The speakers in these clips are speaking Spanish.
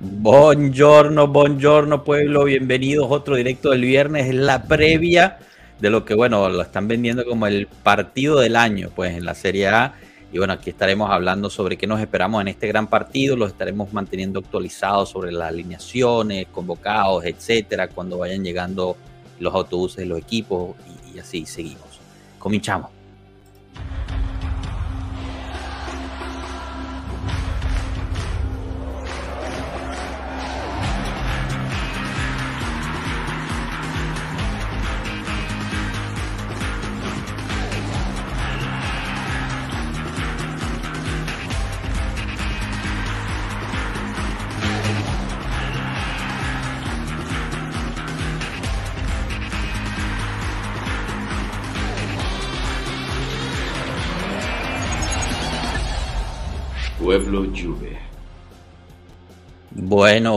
Buongiorno, buongiorno pueblo, bienvenidos a otro directo del viernes, es la previa de lo que, bueno, lo están vendiendo como el partido del año, pues en la Serie A, y bueno, aquí estaremos hablando sobre qué nos esperamos en este gran partido, los estaremos manteniendo actualizados sobre las alineaciones, convocados, etcétera, cuando vayan llegando los autobuses, los equipos, y así seguimos. Comenzamos.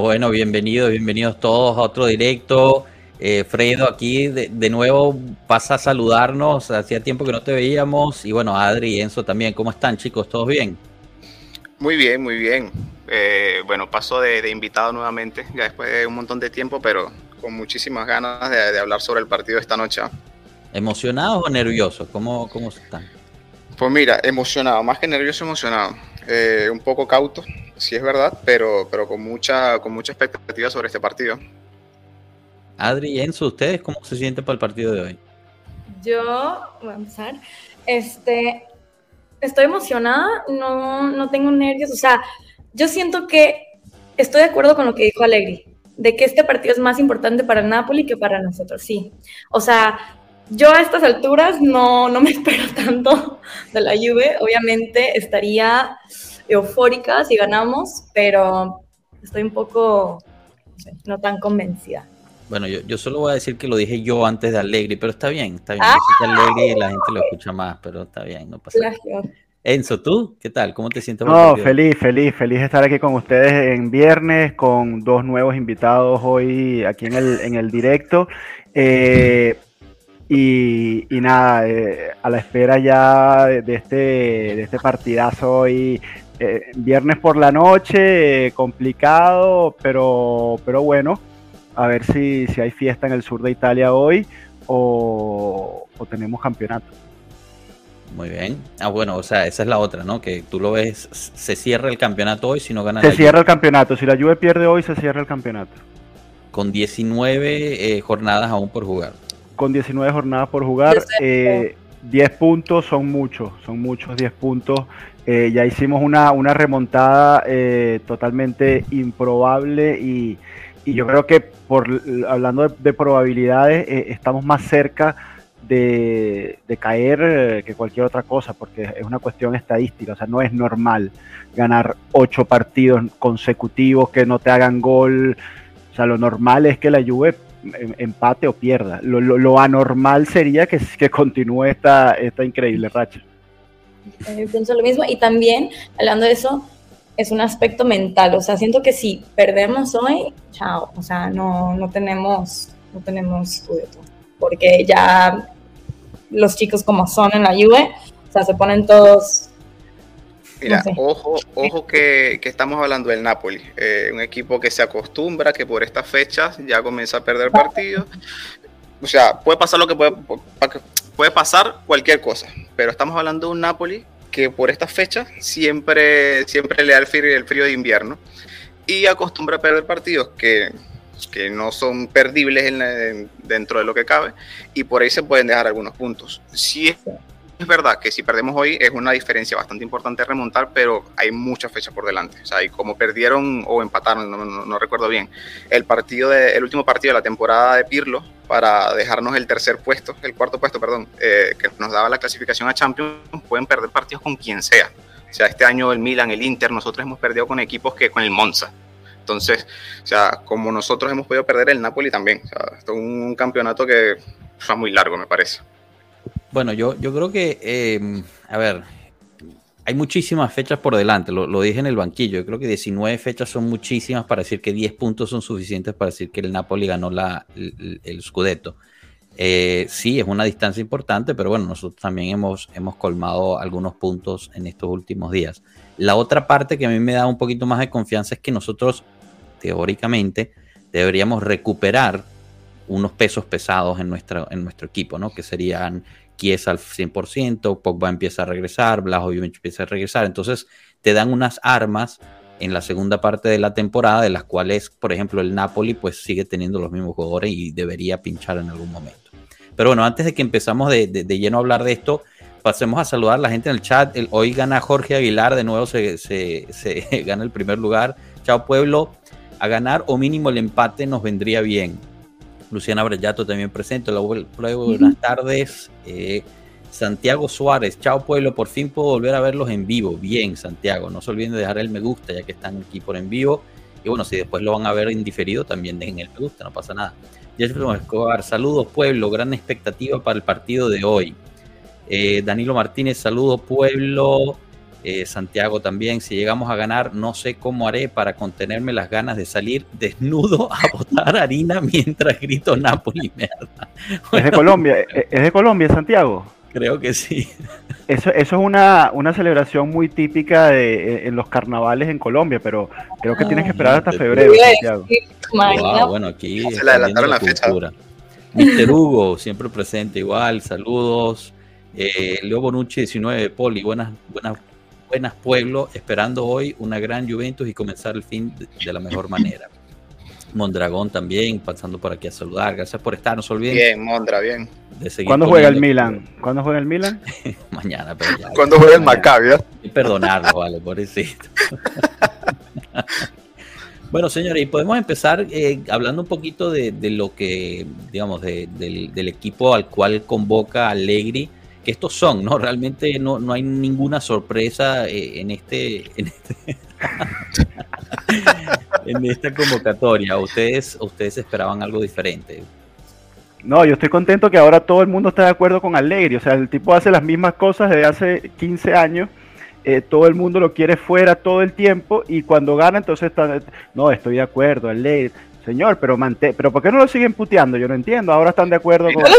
Bueno, bienvenidos todos a otro directo. Fredo aquí de nuevo pasa a saludarnos, hacía tiempo que no te veíamos, y bueno, Adri y Enzo también. ¿Cómo están, chicos? ¿Todos bien? Muy bien, muy bien. Bueno, paso de invitado nuevamente, ya después de un montón de tiempo, pero con muchísimas ganas de hablar sobre el partido esta noche. ¿Emocionados o nerviosos? ¿Cómo están? Pues mira, emocionado, más que nervioso, emocionado. Un poco cauto, sí es verdad, pero con mucha expectativa sobre este partido. Adri y Enzo, ¿ustedes cómo se sienten para el partido de hoy? Yo, voy a empezar, estoy emocionada, no tengo nervios, o sea, yo siento que estoy de acuerdo con lo que dijo Allegri, de que este partido es más importante para el Napoli que para nosotros, sí. O sea, yo a estas alturas no me espero tanto de la Juve. Obviamente estaría eufórica si ganamos, pero estoy un poco, no tan convencida. Bueno, yo solo voy a decir que lo dije yo antes de Allegri, pero está bien. ¡Ah! Allegri, la gente lo escucha más, pero está bien, no pasa nada. Enzo, ¿tú? ¿Qué tal? ¿Cómo te sientes? No, feliz de estar aquí con ustedes en viernes, con dos nuevos invitados hoy aquí en el directo. Y nada, a la espera ya de este partidazo hoy, viernes por la noche, complicado, pero bueno, a ver si hay fiesta en el sur de Italia hoy o tenemos campeonato. Muy bien. Ah, bueno, o sea, esa es la otra, ¿no? Que tú lo ves, se cierra el campeonato hoy si no gana la Juve. Se cierra el campeonato, si la Juve pierde hoy se cierra el campeonato. Con 19 jornadas aún por jugar. Con 19 jornadas por jugar, 10 puntos son muchos 10 puntos. Ya hicimos una remontada totalmente improbable y yo creo que hablando de probabilidades, estamos más cerca de caer que cualquier otra cosa, porque es una cuestión estadística, o sea, no es normal ganar 8 partidos consecutivos que no te hagan gol, o sea, lo normal es que la Juve empate o pierda. Lo anormal sería que continúe esta increíble racha. Yo pienso lo mismo, y también hablando de eso, es un aspecto mental, o sea, siento que si perdemos hoy, chao, o sea, no tenemos porque ya los chicos como son en la Juve, o sea, se ponen todos. Mira, no sé. Ojo que estamos hablando del Napoli, un equipo que se acostumbra, que por estas fechas ya comienza a perder partidos. O sea, puede pasar lo que puede pasar cualquier cosa, pero estamos hablando de un Napoli que por estas fechas siempre le da el frío de invierno y acostumbra a perder partidos que no son perdibles dentro de lo que cabe, y por ahí se pueden dejar algunos puntos. Es verdad que si perdemos hoy es una diferencia bastante importante remontar, pero hay muchas fechas por delante. O sea, y como perdieron o empataron, no recuerdo bien, el último partido de la temporada de Pirlo para dejarnos el cuarto puesto, que nos daba la clasificación a Champions, pueden perder partidos con quien sea. O sea, este año el Milan, el Inter, nosotros hemos perdido con equipos que con el Monza. Entonces, o sea, como nosotros hemos podido perder, el Napoli también. O sea, esto es un campeonato que fue muy largo, me parece. Bueno, yo creo que, a ver, hay muchísimas fechas por delante, lo dije en el banquillo, yo creo que 19 fechas son muchísimas para decir que 10 puntos son suficientes para decir que el Napoli ganó el Scudetto. Sí, es una distancia importante, pero bueno, nosotros también hemos colmado algunos puntos en estos últimos días. La otra parte que a mí me da un poquito más de confianza es que nosotros teóricamente deberíamos recuperar unos pesos pesados en nuestro equipo, ¿no? Que serían Chiesa al 100%, Pogba empieza a regresar, Blažović empieza a regresar. Entonces te dan unas armas en la segunda parte de la temporada, de las cuales, por ejemplo, el Napoli pues sigue teniendo los mismos jugadores y debería pinchar en algún momento. Pero bueno, antes de que empezamos de lleno a hablar de esto, pasemos a saludar a la gente en el chat. Hoy gana Jorge Aguilar, de nuevo se gana el primer lugar. Chao pueblo, a ganar o mínimo el empate nos vendría bien. Luciana Brellato también presente, la pruebo, buenas tardes. Santiago Suárez, chao pueblo, por fin puedo volver a verlos en vivo. Bien, Santiago, no se olviden de dejar el me gusta ya que están aquí por en vivo. Y bueno, si después lo van a ver en diferido, también dejen el me gusta, no pasa nada. Jeffrey Escobar, saludos pueblo, gran expectativa para el partido de hoy. Danilo Martínez, saludos pueblo. Santiago también, si llegamos a ganar no sé cómo haré para contenerme las ganas de salir desnudo a botar harina mientras grito Napoli, mierda. Bueno, es de Colombia, Santiago. Creo que sí. Eso es una celebración muy típica en los carnavales en Colombia, pero creo que tienes que esperar hasta febrero, Santiago. Wow, bueno, aquí se le adelantaron la fecha. Mister Hugo, siempre presente igual, saludos. Leo Bonucci, 19, Poli, buenas pueblo, esperando hoy una gran Juventus y comenzar el fin de la mejor manera. Mondragón también, pasando por aquí a saludar. Gracias por estar, no se olviden. Bien, Mondra, bien. ¿Cuándo juega el Milan? Mañana. Pero ya, ¿cuándo juega el Maccabi? Perdonarlo, vale, pobrecito. Bueno, señores, y podemos empezar hablando un poquito de lo que, digamos, del equipo al cual convoca Allegri, que estos son, ¿no? Realmente no hay ninguna sorpresa en esta convocatoria. ¿Ustedes esperaban algo diferente? No, yo estoy contento que ahora todo el mundo está de acuerdo con Allegri. O sea, el tipo hace las mismas cosas desde hace 15 años. Todo el mundo lo quiere fuera todo el tiempo y cuando gana, entonces estoy de acuerdo, Allegri. Señor, pero ¿por qué no lo siguen puteando? Yo no entiendo. Ahora están de acuerdo con... Yo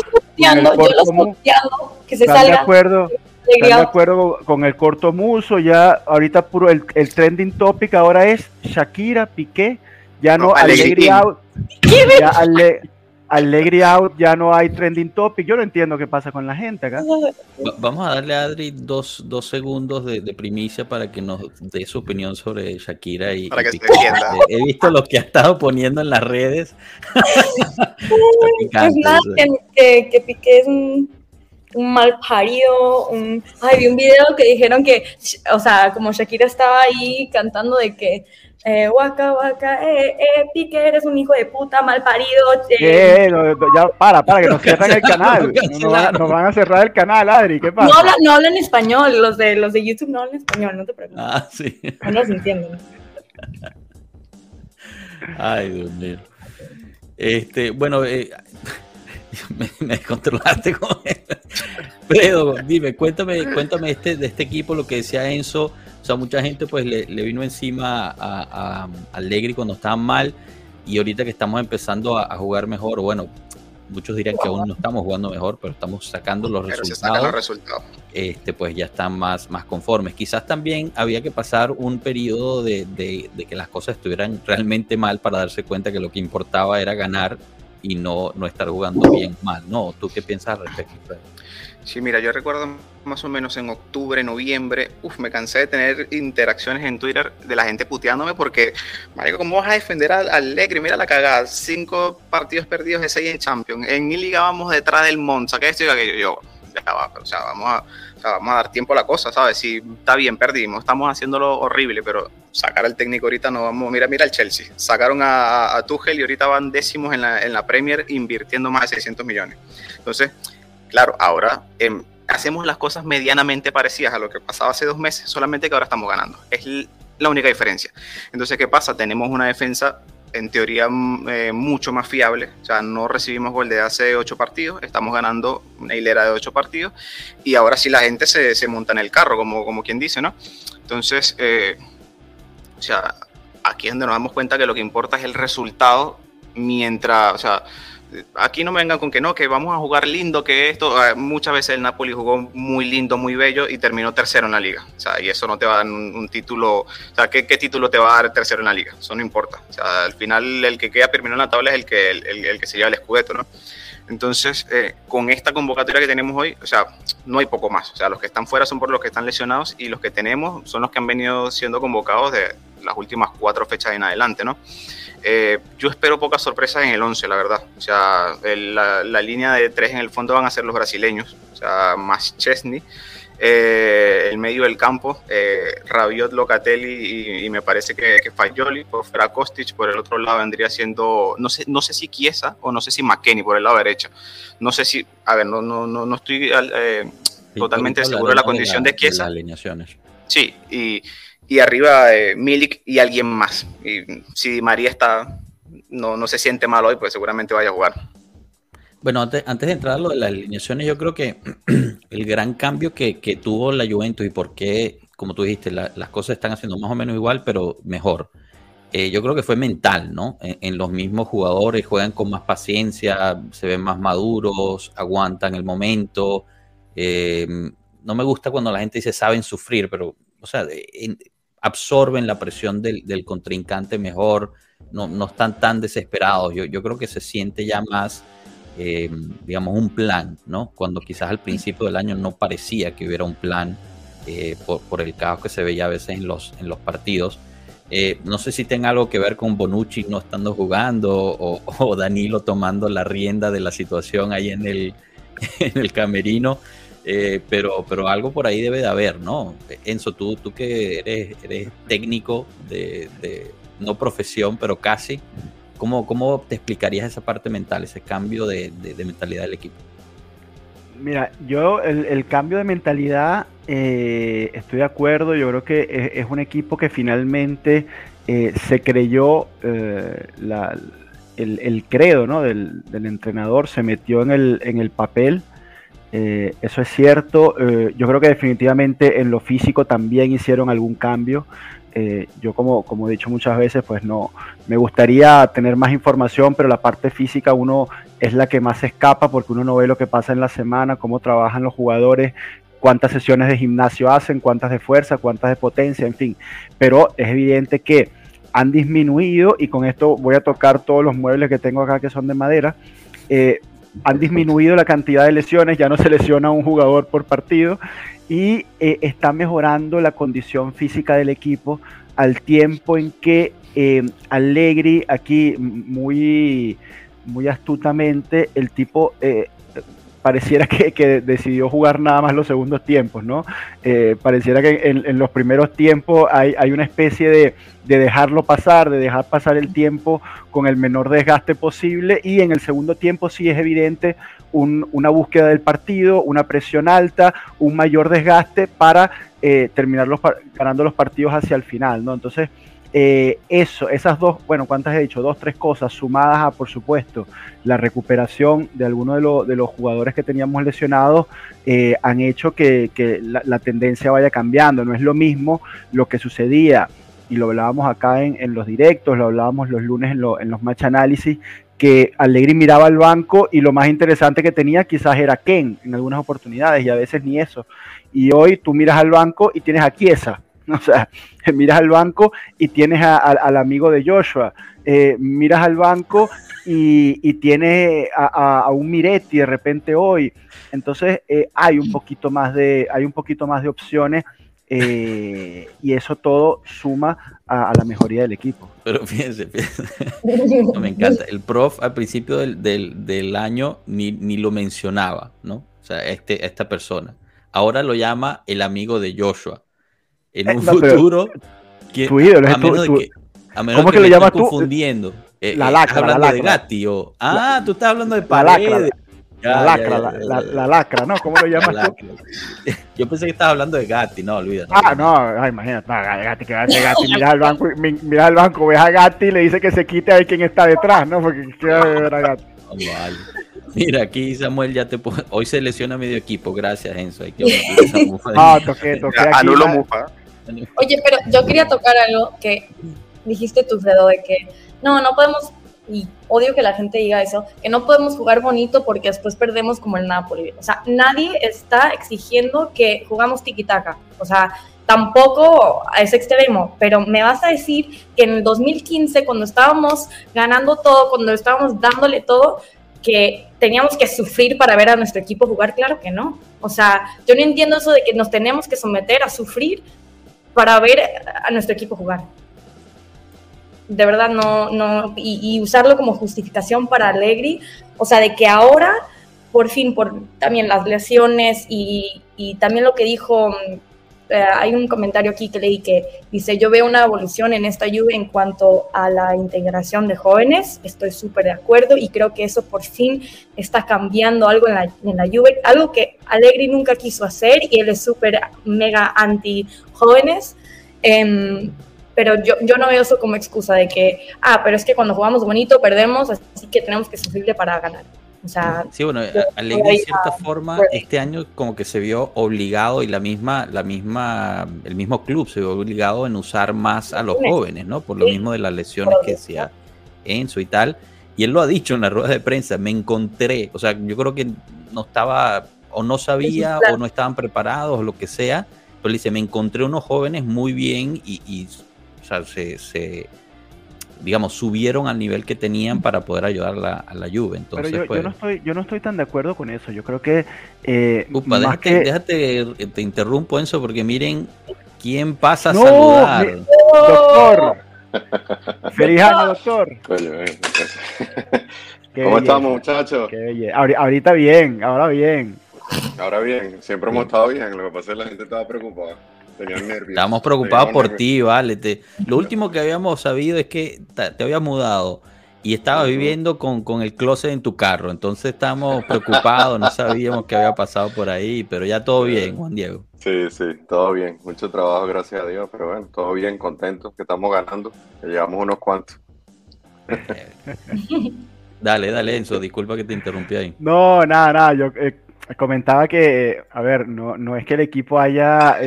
los puteando, que se salgan. Están de acuerdo con el corto muso, ya ahorita puro el trending topic ahora es Shakira, Piqué, ya no Allegri out, ya Allegri out, ya no hay trending topic. Yo no entiendo qué pasa con la gente acá. Vamos a darle a Adri dos segundos de primicia para que nos dé su opinión sobre Shakira y para que Piqué. He visto lo que ha estado poniendo en las redes. Es nada, que Piqué es un mal parido, vi un video que dijeron que, o sea, como Shakira estaba ahí cantando de que waka waka, Piqué, eres un hijo de puta, mal parido. Ya para que nos cierran el canal. Nos van a cerrar el canal, Adri, ¿qué pasa? No hablan español, los de YouTube no hablan español, no te preocupes. Ah, sí. No los entienden. Ay, Dios mío. Bueno, me descontrolaste con esto. Pero dime, cuéntame de este equipo, lo que decía Enzo. O sea, mucha gente pues le vino encima a Allegri cuando estaban mal y ahorita que estamos empezando a jugar mejor, bueno, muchos dirán que aún no estamos jugando mejor, pero estamos sacando los resultados. Se sacan los resultados. Pues ya están más conformes. Quizás también había que pasar un periodo de que las cosas estuvieran realmente mal para darse cuenta que lo que importaba era ganar y no estar jugando bien mal, ¿no? ¿Tú qué piensas al respecto? Sí, mira, yo recuerdo más o menos en octubre, noviembre, me cansé de tener interacciones en Twitter de la gente puteándome porque, marico, ¿cómo vas a defender a Allegri? Mira la cagada, 5 partidos perdidos de 6 en Champions, en mi liga vamos detrás del Monza, que esto y aquello, yo, ya va, pero, vamos a dar tiempo a la cosa, ¿sabes? Sí, está bien, perdimos, estamos haciéndolo horrible, pero sacar al técnico ahorita no vamos. Mira el Chelsea, sacaron a Tuchel y ahorita van décimos en la Premier invirtiendo más de 600 millones. Entonces, claro, ahora hacemos las cosas medianamente parecidas a lo que pasaba hace 2 meses, solamente que ahora estamos ganando. Es la única diferencia. Entonces, ¿qué pasa? Tenemos una defensa en teoría mucho más fiable, o sea, no recibimos gol de hace 8 partidos, estamos ganando una hilera de 8 partidos y ahora sí la gente se monta en el carro, como quien dice, ¿no? Entonces, o sea, aquí es donde nos damos cuenta que lo que importa es el resultado mientras, o sea, aquí no me vengan con que no, que vamos a jugar lindo, que esto. Muchas veces el Napoli jugó muy lindo, muy bello y terminó tercero en la liga. O sea, y eso no te va a dar un título. O sea, ¿qué título te va a dar tercero en la liga? Eso no importa. O sea, al final el que queda primero en la tabla es el que se lleva el scudetto, ¿no? Entonces, con esta convocatoria que tenemos hoy, o sea, no hay poco más. O sea, los que están fuera son por los que están lesionados y los que tenemos son los que han venido siendo convocados de las últimas 4 fechas en adelante, ¿no? Yo espero pocas sorpresas en el 11, la verdad. O sea, la línea de 3 en el fondo van a ser los brasileños, o sea, más Chesney. El medio del campo, Rabiot, Locatelli y me parece que Fagioli, por fuera Kostic, por el otro lado vendría siendo, no sé si Chiesa o no sé si McKennie por el lado derecho, no sé si, a ver, no estoy totalmente seguro de la condición de Chiesa. Las alineaciones. Sí, y arriba Milik y alguien más. Y si Di María está, no se siente mal hoy, pues seguramente vaya a jugar. Bueno, antes de entrar a lo de las alineaciones, yo creo que el gran cambio que tuvo la Juventus y por qué, como tú dijiste, las cosas están haciendo más o menos igual, pero mejor. Yo creo que fue mental, ¿no? En los mismos jugadores juegan con más paciencia, se ven más maduros, aguantan el momento. No me gusta cuando la gente dice saben sufrir, pero, o sea, absorben la presión del contrincante mejor, no están tan desesperados. Yo creo que se siente ya más... digamos un plan, ¿no? Cuando quizás al principio del año no parecía que hubiera un plan por el caos que se veía a veces en los partidos. No sé si tenga algo que ver con Bonucci no estando jugando o Danilo tomando la rienda de la situación ahí en el camerino, pero algo por ahí debe de haber, ¿no? Enzo, tú que eres técnico de no profesión, pero casi. ¿Cómo te explicarías esa parte mental, ese cambio de mentalidad del equipo? Mira, yo el cambio de mentalidad estoy de acuerdo. Yo creo que es un equipo que finalmente se creyó el credo, ¿no? del entrenador, se metió en el papel. Eso es cierto. Yo creo que definitivamente en lo físico también hicieron algún cambio. Yo como he dicho muchas veces, pues no me gustaría tener más información, pero la parte física uno es la que más se escapa porque uno no ve lo que pasa en la semana, cómo trabajan los jugadores, cuántas sesiones de gimnasio hacen, cuántas de fuerza, cuántas de potencia, en fin. Pero es evidente que han disminuido, y con esto voy a tocar todos los muebles que tengo acá que son de madera, han disminuido la cantidad de lesiones, ya no se lesiona un jugador por partido, y está mejorando la condición física del equipo al tiempo en que Allegri, aquí muy, muy astutamente, el tipo pareciera que decidió jugar nada más los segundos tiempos, ¿no? Pareciera que en los primeros tiempos hay una especie de dejarlo pasar, de dejar pasar el tiempo con el menor desgaste posible, y en el segundo tiempo sí es evidente una búsqueda del partido, una presión alta, un mayor desgaste para terminar ganando los partidos hacia el final, ¿no? Entonces, esas dos, bueno, ¿cuántas he dicho? 2, 3 cosas sumadas a, por supuesto, la recuperación de algunos de los jugadores que teníamos lesionados, han hecho que la tendencia vaya cambiando. No es lo mismo lo que sucedía, y lo hablábamos acá en los directos, lo hablábamos los lunes en los match análisis, que Allegri miraba al banco y lo más interesante que tenía quizás era Ken en algunas oportunidades, y a veces ni eso. Y hoy tú miras al banco y tienes a Chiesa. O sea, miras al banco y tienes al amigo de Joshua, miras al banco y tienes a un Miretti de repente hoy. Entonces hay un poquito más de opciones, y eso todo suma a la mejoría del equipo. Pero fíjense. No, me encanta. El prof al principio del año ni lo mencionaba, ¿no? O sea, esta persona. Ahora lo llama el amigo de Joshua. En un futuro, tu ídolo es tú. ¿Cómo que lo llamas tú? Confundiendo. La lacra. Estás hablando de Gatti. Tú estás hablando de Paredes. La lacra, ¿no? ¿Cómo lo llamas tú? Yo pensé que estabas hablando de Gatti, no, olvídate. No, imagínate. Gatti, miras al banco, ves a Gatti y le dice que se quite a ver quién está detrás, ¿no? Porque quiero ver a Gatti. Vale. Mira, aquí Samuel ya te pone. Hoy se lesiona medio equipo, gracias, Enzo. Hay que toqué aquí. Oye, pero yo quería tocar algo que dijiste tú, Fredo, de que no podemos y odio que la gente diga eso, que no podemos jugar bonito porque después perdemos como el Napoli. O sea, nadie está exigiendo que jugamos tiki-taka, o sea, tampoco a ese extremo, pero me vas a decir que en el 2015, cuando estábamos ganando todo, cuando estábamos dándole todo, que teníamos que sufrir para ver a nuestro equipo jugar, claro que no. O sea, yo no entiendo eso de que nos tenemos que someter a sufrir para ver a nuestro equipo jugar. De verdad, no, y usarlo como justificación para Allegri, o sea, de que ahora, por fin, por también las lesiones y también lo que dijo, hay un comentario aquí que leí que dice, yo veo una evolución en esta Juve en cuanto a la integración de jóvenes, estoy súper de acuerdo y creo que eso por fin está cambiando algo en la Juve, algo que Allegri nunca quiso hacer y él es súper mega anti jóvenes, pero yo no veo eso como excusa de que, pero es que cuando jugamos bonito perdemos, así que tenemos que sufrirle para ganar. O sea, sí, bueno, Allegri de cierta forma este año como que se vio obligado y el mismo club se vio obligado en usar más a los jóvenes, ¿no? Por lo mismo de las lesiones que decía Enzo y tal. Y él lo ha dicho en la rueda de prensa, me encontré, o sea, yo creo que no estaba o no sabía o no estaban preparados o lo que sea, pero le dice, me encontré unos jóvenes muy bien y o sea, se digamos, subieron al nivel que tenían para poder ayudar a la Juve. Entonces, pero yo no estoy tan de acuerdo con eso. Yo creo que... déjate, te interrumpo, Enzo, porque miren quién pasa a saludar. ¡Doctor! ¡Feliz año, doctor! ¿Cómo estamos, muchachos? Qué belleza. Ahorita bien, ahora bien. Ahora bien, siempre hemos estado bien. Lo que pasa es que la gente estaba preocupada. Estamos preocupados por ti, vale. Lo último que habíamos sabido es que te habías mudado y estabas viviendo con el closet en tu carro. Entonces estábamos preocupados, no sabíamos qué había pasado por ahí, pero ya todo bien, Juan Diego. Sí, todo bien. Mucho trabajo, gracias a Dios, pero bueno, todo bien, contentos que estamos ganando. Que llevamos unos cuantos. Dale, Enzo, disculpa que te interrumpí ahí. No, nada, yo... comentaba que, a ver, no es que el equipo haya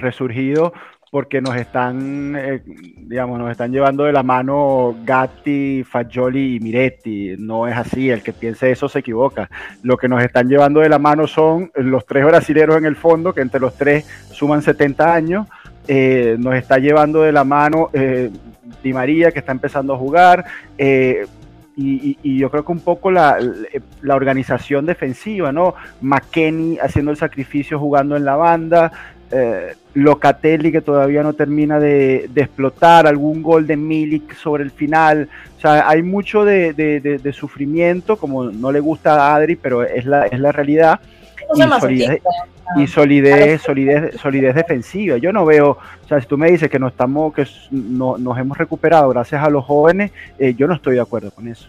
resurgido porque nos están, nos están llevando de la mano Gatti, Fagioli y Miretti. No es así, el que piense eso se equivoca. Lo que nos están llevando de la mano son los tres brasileros en el fondo, que entre los tres suman 70 años. Nos está llevando de la mano Di María, que está empezando a jugar, Y yo creo que un poco la organización defensiva, ¿no? McKennie haciendo el sacrificio jugando en la banda, Locatelli que todavía no termina de explotar, algún gol de Milik sobre el final. O sea, hay mucho de sufrimiento, como no le gusta a Adri, pero es la realidad. Y solidez defensiva. Yo no veo, o sea, si tú me dices que nos hemos recuperado gracias a los jóvenes, yo no estoy de acuerdo con eso.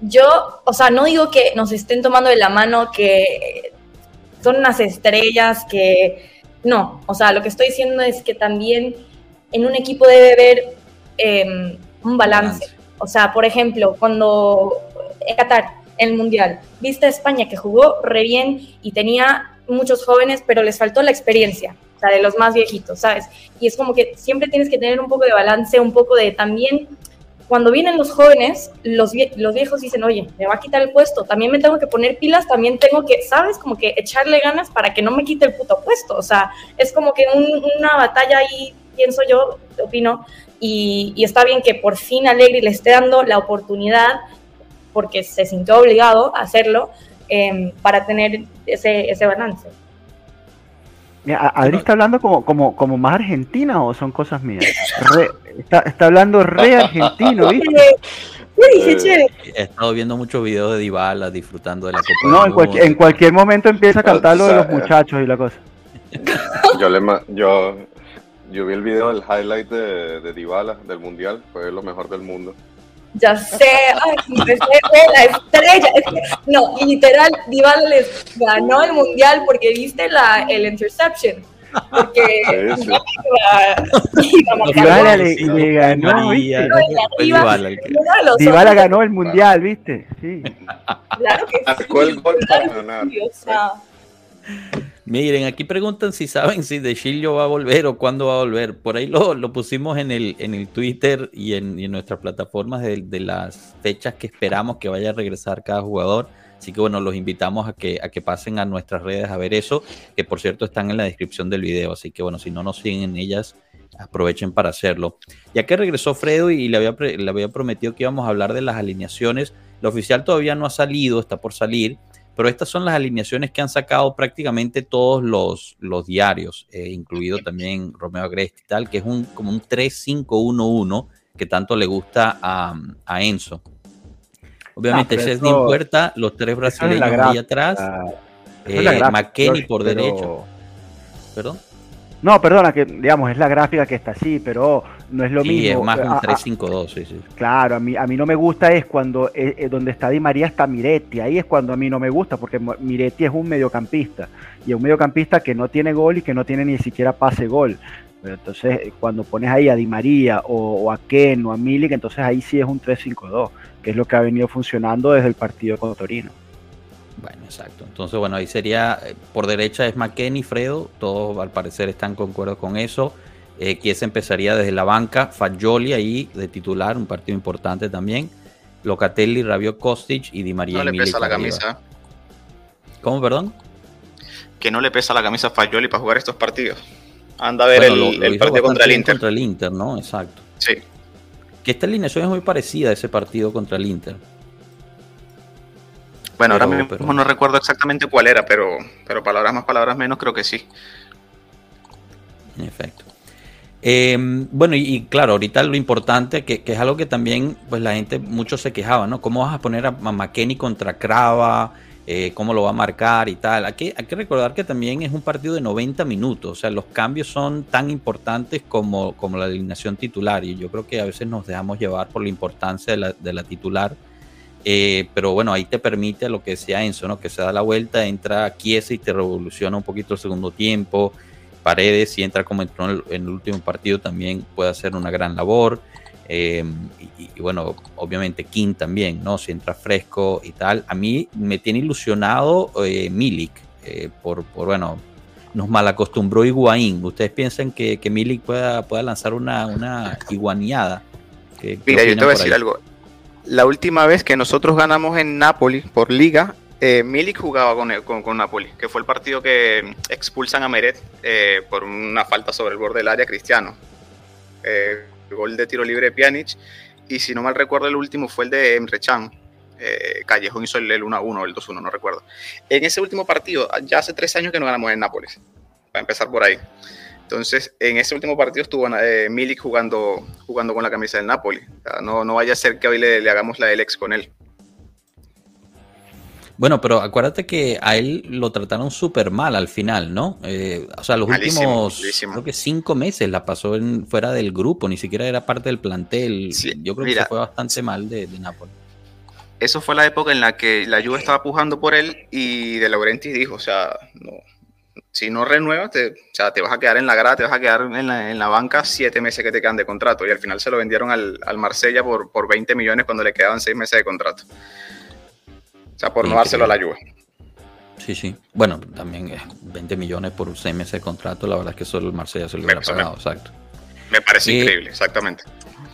Yo, o sea, no digo que nos estén tomando de la mano, que son unas estrellas que... No, o sea, lo que estoy diciendo es que también en un equipo debe haber un balance. O sea, por ejemplo, cuando en Qatar, en el Mundial, viste a España que jugó re bien y tenía... muchos jóvenes, pero les faltó la experiencia, o sea, de los más viejitos, ¿sabes? Y es como que siempre tienes que tener un poco de balance, un poco de también, cuando vienen los jóvenes, los viejos dicen, oye, me va a quitar el puesto, también me tengo que poner pilas, también tengo que, ¿sabes? Como que echarle ganas para que no me quite el puto puesto, o sea, es como que una batalla ahí, pienso yo, opino, y está bien que por fin Allegri le esté dando la oportunidad, porque se sintió obligado a hacerlo, para tener ese balance. Adri está hablando como más argentina, o son cosas mías. Está hablando re argentino, ¿viste? He estado viendo muchos videos de Dybala disfrutando de la Copa. No, en cualquier momento empieza a cantar lo de los muchachos y la cosa. Yo vi el video del highlight de Dybala del Mundial, fue lo mejor del mundo. Ya sé, la estrella. No, literal, Dybala les ganó el mundial porque viste el interception. Porque Dybala le ganó. Dybala ganó el mundial, ¿viste? Sí. Claro que sí. Marcó el gol para ganar. Miren, aquí preguntan si saben si De Chilio va a volver o cuándo va a volver. Por ahí lo pusimos en el Twitter y en nuestras plataformas de las fechas que esperamos que vaya a regresar cada jugador. Así que bueno, los invitamos a que pasen a nuestras redes a ver eso, que por cierto están en la descripción del video. Así que bueno, si no nos siguen en ellas, aprovechen para hacerlo. Ya que regresó Fredo y le había prometido que íbamos a hablar de las alineaciones, la oficial todavía no ha salido, está por salir, pero estas son las alineaciones que han sacado prácticamente todos los diarios, incluido también Romeo Agresti y tal, que es como un 3-5-1-1 que tanto le gusta a Enzo. Obviamente Chesney en puerta, los tres brasileños ahí atrás, McKennie por derecho. ¿Perdón? No, perdona, que digamos, es la gráfica que está así, pero no es lo mismo. Sí, es más un 3-5-2, sí. Claro, a mí no me gusta es cuando donde está Di María está Miretti, ahí es cuando a mí no me gusta, porque Miretti es un mediocampista, y es un mediocampista que no tiene gol y que no tiene ni siquiera pase gol. Pero entonces, cuando pones ahí a Di María o a Ken o a Milik, entonces ahí sí es un 3-5-2, que es lo que ha venido funcionando desde el partido con Torino. Bueno, exacto. Entonces, bueno, ahí sería, por derecha es McKennie, Fredo, todos al parecer están concuerdos con eso. Chiesa empezaría desde la banca, Fagioli ahí de titular, un partido importante también. Locatelli, Rabiot, Kostic y Di María. No le pesa la camisa. ¿Cómo, perdón? Que no le pesa la camisa a Fagioli para jugar estos partidos. Anda a ver, bueno, el partido contra el Inter. Contra el Inter, ¿no? Exacto. Sí. Que esta alineación es muy parecida a ese partido contra el Inter. Bueno, ahora mismo no recuerdo exactamente cuál era, pero palabras más, palabras menos, creo que sí. Perfecto. Bueno, y claro, ahorita lo importante, que es algo que también pues la gente, muchos se quejaban, ¿no? ¿Cómo vas a poner a McKennie contra Crava? ¿Cómo lo va a marcar y tal? Hay que recordar que también es un partido de 90 minutos, o sea, los cambios son tan importantes como la alineación titular, y yo creo que a veces nos dejamos llevar por la importancia de la titular. Pero bueno, ahí te permite lo que decía Enzo, ¿no? Que se da la vuelta, entra Chiesa y te revoluciona un poquito el segundo tiempo. Paredes, si entra como entró en el último partido, también puede hacer una gran labor. Y bueno, obviamente Kim también, ¿no? Si entra fresco y tal. A mí me tiene ilusionado Milik, bueno, nos malacostumbró Higuaín. ¿Ustedes piensan que Milik pueda lanzar una higuaniada? Mira, yo te voy a decir algo. La última vez que nosotros ganamos en Napoli por Liga, Milik jugaba con Napoli, que fue el partido que expulsan a Miretti por una falta sobre el borde del área, Cristiano. Gol de tiro libre de Pjanic, y si no mal recuerdo el último fue el de Emre Can. Callejón hizo el 1-1 o el 2-1, no recuerdo. En ese último partido, ya hace 3 años que no ganamos en Napoli, para empezar por ahí. Entonces, en ese último partido estuvo Milik jugando con la camisa del Napoli. O sea, no vaya a ser que hoy le hagamos la del ex con él. Bueno, pero acuérdate que a él lo trataron súper mal al final, ¿no? O sea, los últimos, creo que 5 meses la pasó fuera del grupo, ni siquiera era parte del plantel. Sí, yo creo que se fue bastante mal de Napoli. Eso fue la época en la que la Juve estaba pujando por él y De Laurentiis dijo, o sea, no... Si no renuevas, te vas a quedar en la grada, te vas a quedar en la banca 7 meses que te quedan de contrato. Y al final se lo vendieron al Marsella por 20 millones cuando le quedaban 6 meses de contrato. O sea, por no dárselo a la Juve. Sí, sí. Bueno, también 20 millones por 6 meses de contrato, la verdad es que solo el Marsella se lo hubiera pagado, exacto. Me parece increíble, exactamente.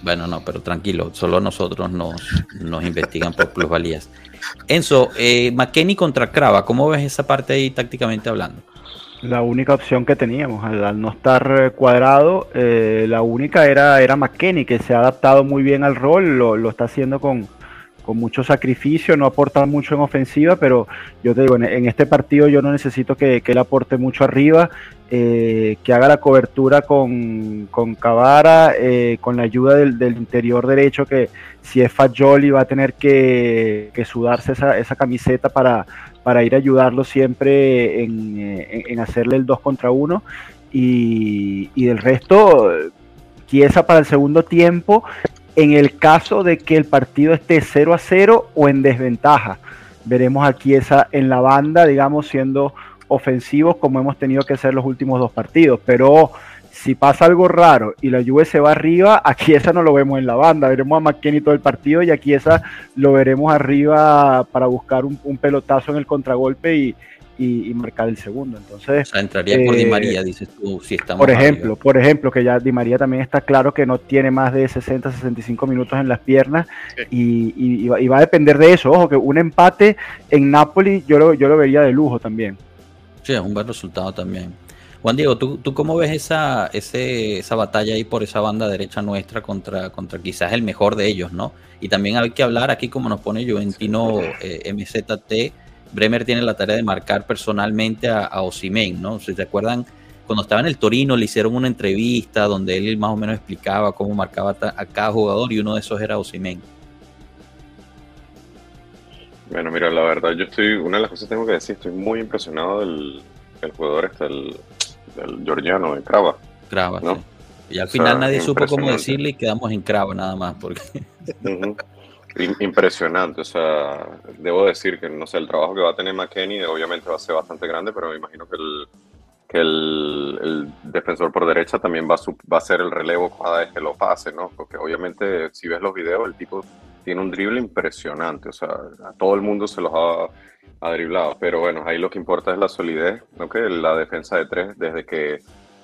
Bueno, no, pero tranquilo, solo nosotros nos investigan por plusvalías. Enzo, McKennie contra Crava, ¿cómo ves esa parte ahí tácticamente hablando? La única opción que teníamos, al no estar cuadrado, la única era McKennie, que se ha adaptado muy bien al rol, lo está haciendo con mucho sacrificio, no aporta mucho en ofensiva, pero yo te digo, en este partido yo no necesito que él aporte mucho arriba, que haga la cobertura con Kvara, con la ayuda del interior derecho, que si es Fagioli va a tener que sudarse esa camiseta para ir a ayudarlo siempre en hacerle el 2 contra 1, y del resto Chiesa para el segundo tiempo en el caso de que el partido esté 0-0 o en desventaja. Veremos a Chiesa en la banda, digamos, siendo ofensivos como hemos tenido que hacer los últimos 2 partidos, pero si pasa algo raro y la Juve se va arriba, a Chiesa no lo vemos en la banda, veremos a McKennie todo el partido y a Chiesa lo veremos arriba para buscar un pelotazo en el contragolpe y, y marcar el segundo. Entonces, o sea, entraría por Di María, dices tú, si estamos por ejemplo, que ya Di María también está claro que no tiene más de 60, 65 minutos en las piernas, sí. y va a depender de eso. Ojo, que un empate en Napoli yo lo vería de lujo también. Sí, es un buen resultado también. Juan Diego, ¿tú cómo ves esa batalla ahí por esa banda derecha nuestra contra quizás el mejor de ellos, ¿no? Y también hay que hablar aquí, como nos pone Juventino MZT, Bremer tiene la tarea de marcar personalmente a Osimhen, ¿no? Si se acuerdan, cuando estaba en el Torino le hicieron una entrevista donde él más o menos explicaba cómo marcaba a cada jugador, y uno de esos era Osimhen. Bueno, mira, la verdad, una de las cosas que tengo que decir, estoy muy impresionado del jugador el georgiano de Crava, ¿no? Sí. Y al final nadie supo cómo decirle y quedamos en Crava nada más porque impresionante. O sea, debo decir que no sé, el trabajo que va a tener McKennie obviamente va a ser bastante grande, pero me imagino que el defensor por derecha también va a hacer el relevo cada vez que lo pase, ¿no? Porque obviamente si ves los videos el tipo tiene un drible impresionante, o sea, a todo el mundo se los ha driblado, pero bueno, ahí lo que importa es la solidez, ¿no? Que la defensa de tres, desde que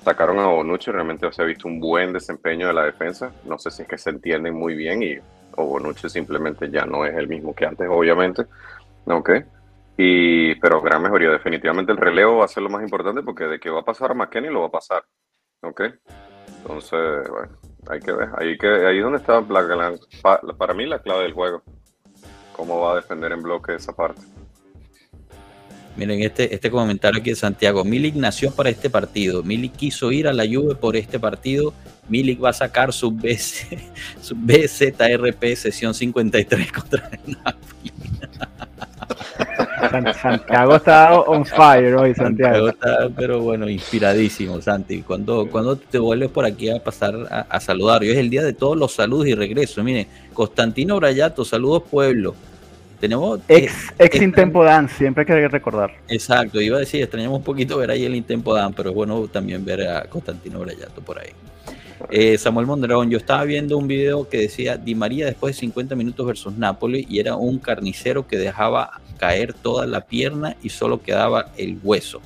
sacaron a Bonucci, realmente se ha visto un buen desempeño de la defensa. No sé si es que se entienden muy bien o Bonucci simplemente ya no es el mismo que antes, obviamente, ¿ok? Pero gran mejoría, definitivamente el relevo va a ser lo más importante, porque de que va a pasar a McKennie lo va a pasar, ¿ok? Entonces, bueno, hay que ver, ahí es donde está para mí la clave del juego, cómo va a defender en bloque esa parte. Miren este comentario aquí de Santiago. Milik nació para este partido. Milik quiso ir a la Juve por este partido. Milik va a sacar su BZRP sesión 53 contra el Napoli. Santiago está on fire hoy, Santiago. Está, pero bueno, inspiradísimo, Santi. Cuando te vuelves por aquí a pasar a saludar. Hoy es el día de todos los saludos y regresos. Miren, Constantino Brayato, saludos pueblo. Tenemos ex Intempo Dan, siempre hay que recordar. Exacto, iba a decir, extrañamos un poquito ver ahí el Intempo Dan, pero es bueno también ver a Constantino Brayato por ahí. Samuel Mondragón, yo estaba viendo un video que decía Di María después de 50 minutos versus Napoli, y era un carnicero que dejaba caer toda la pierna y solo quedaba el hueso.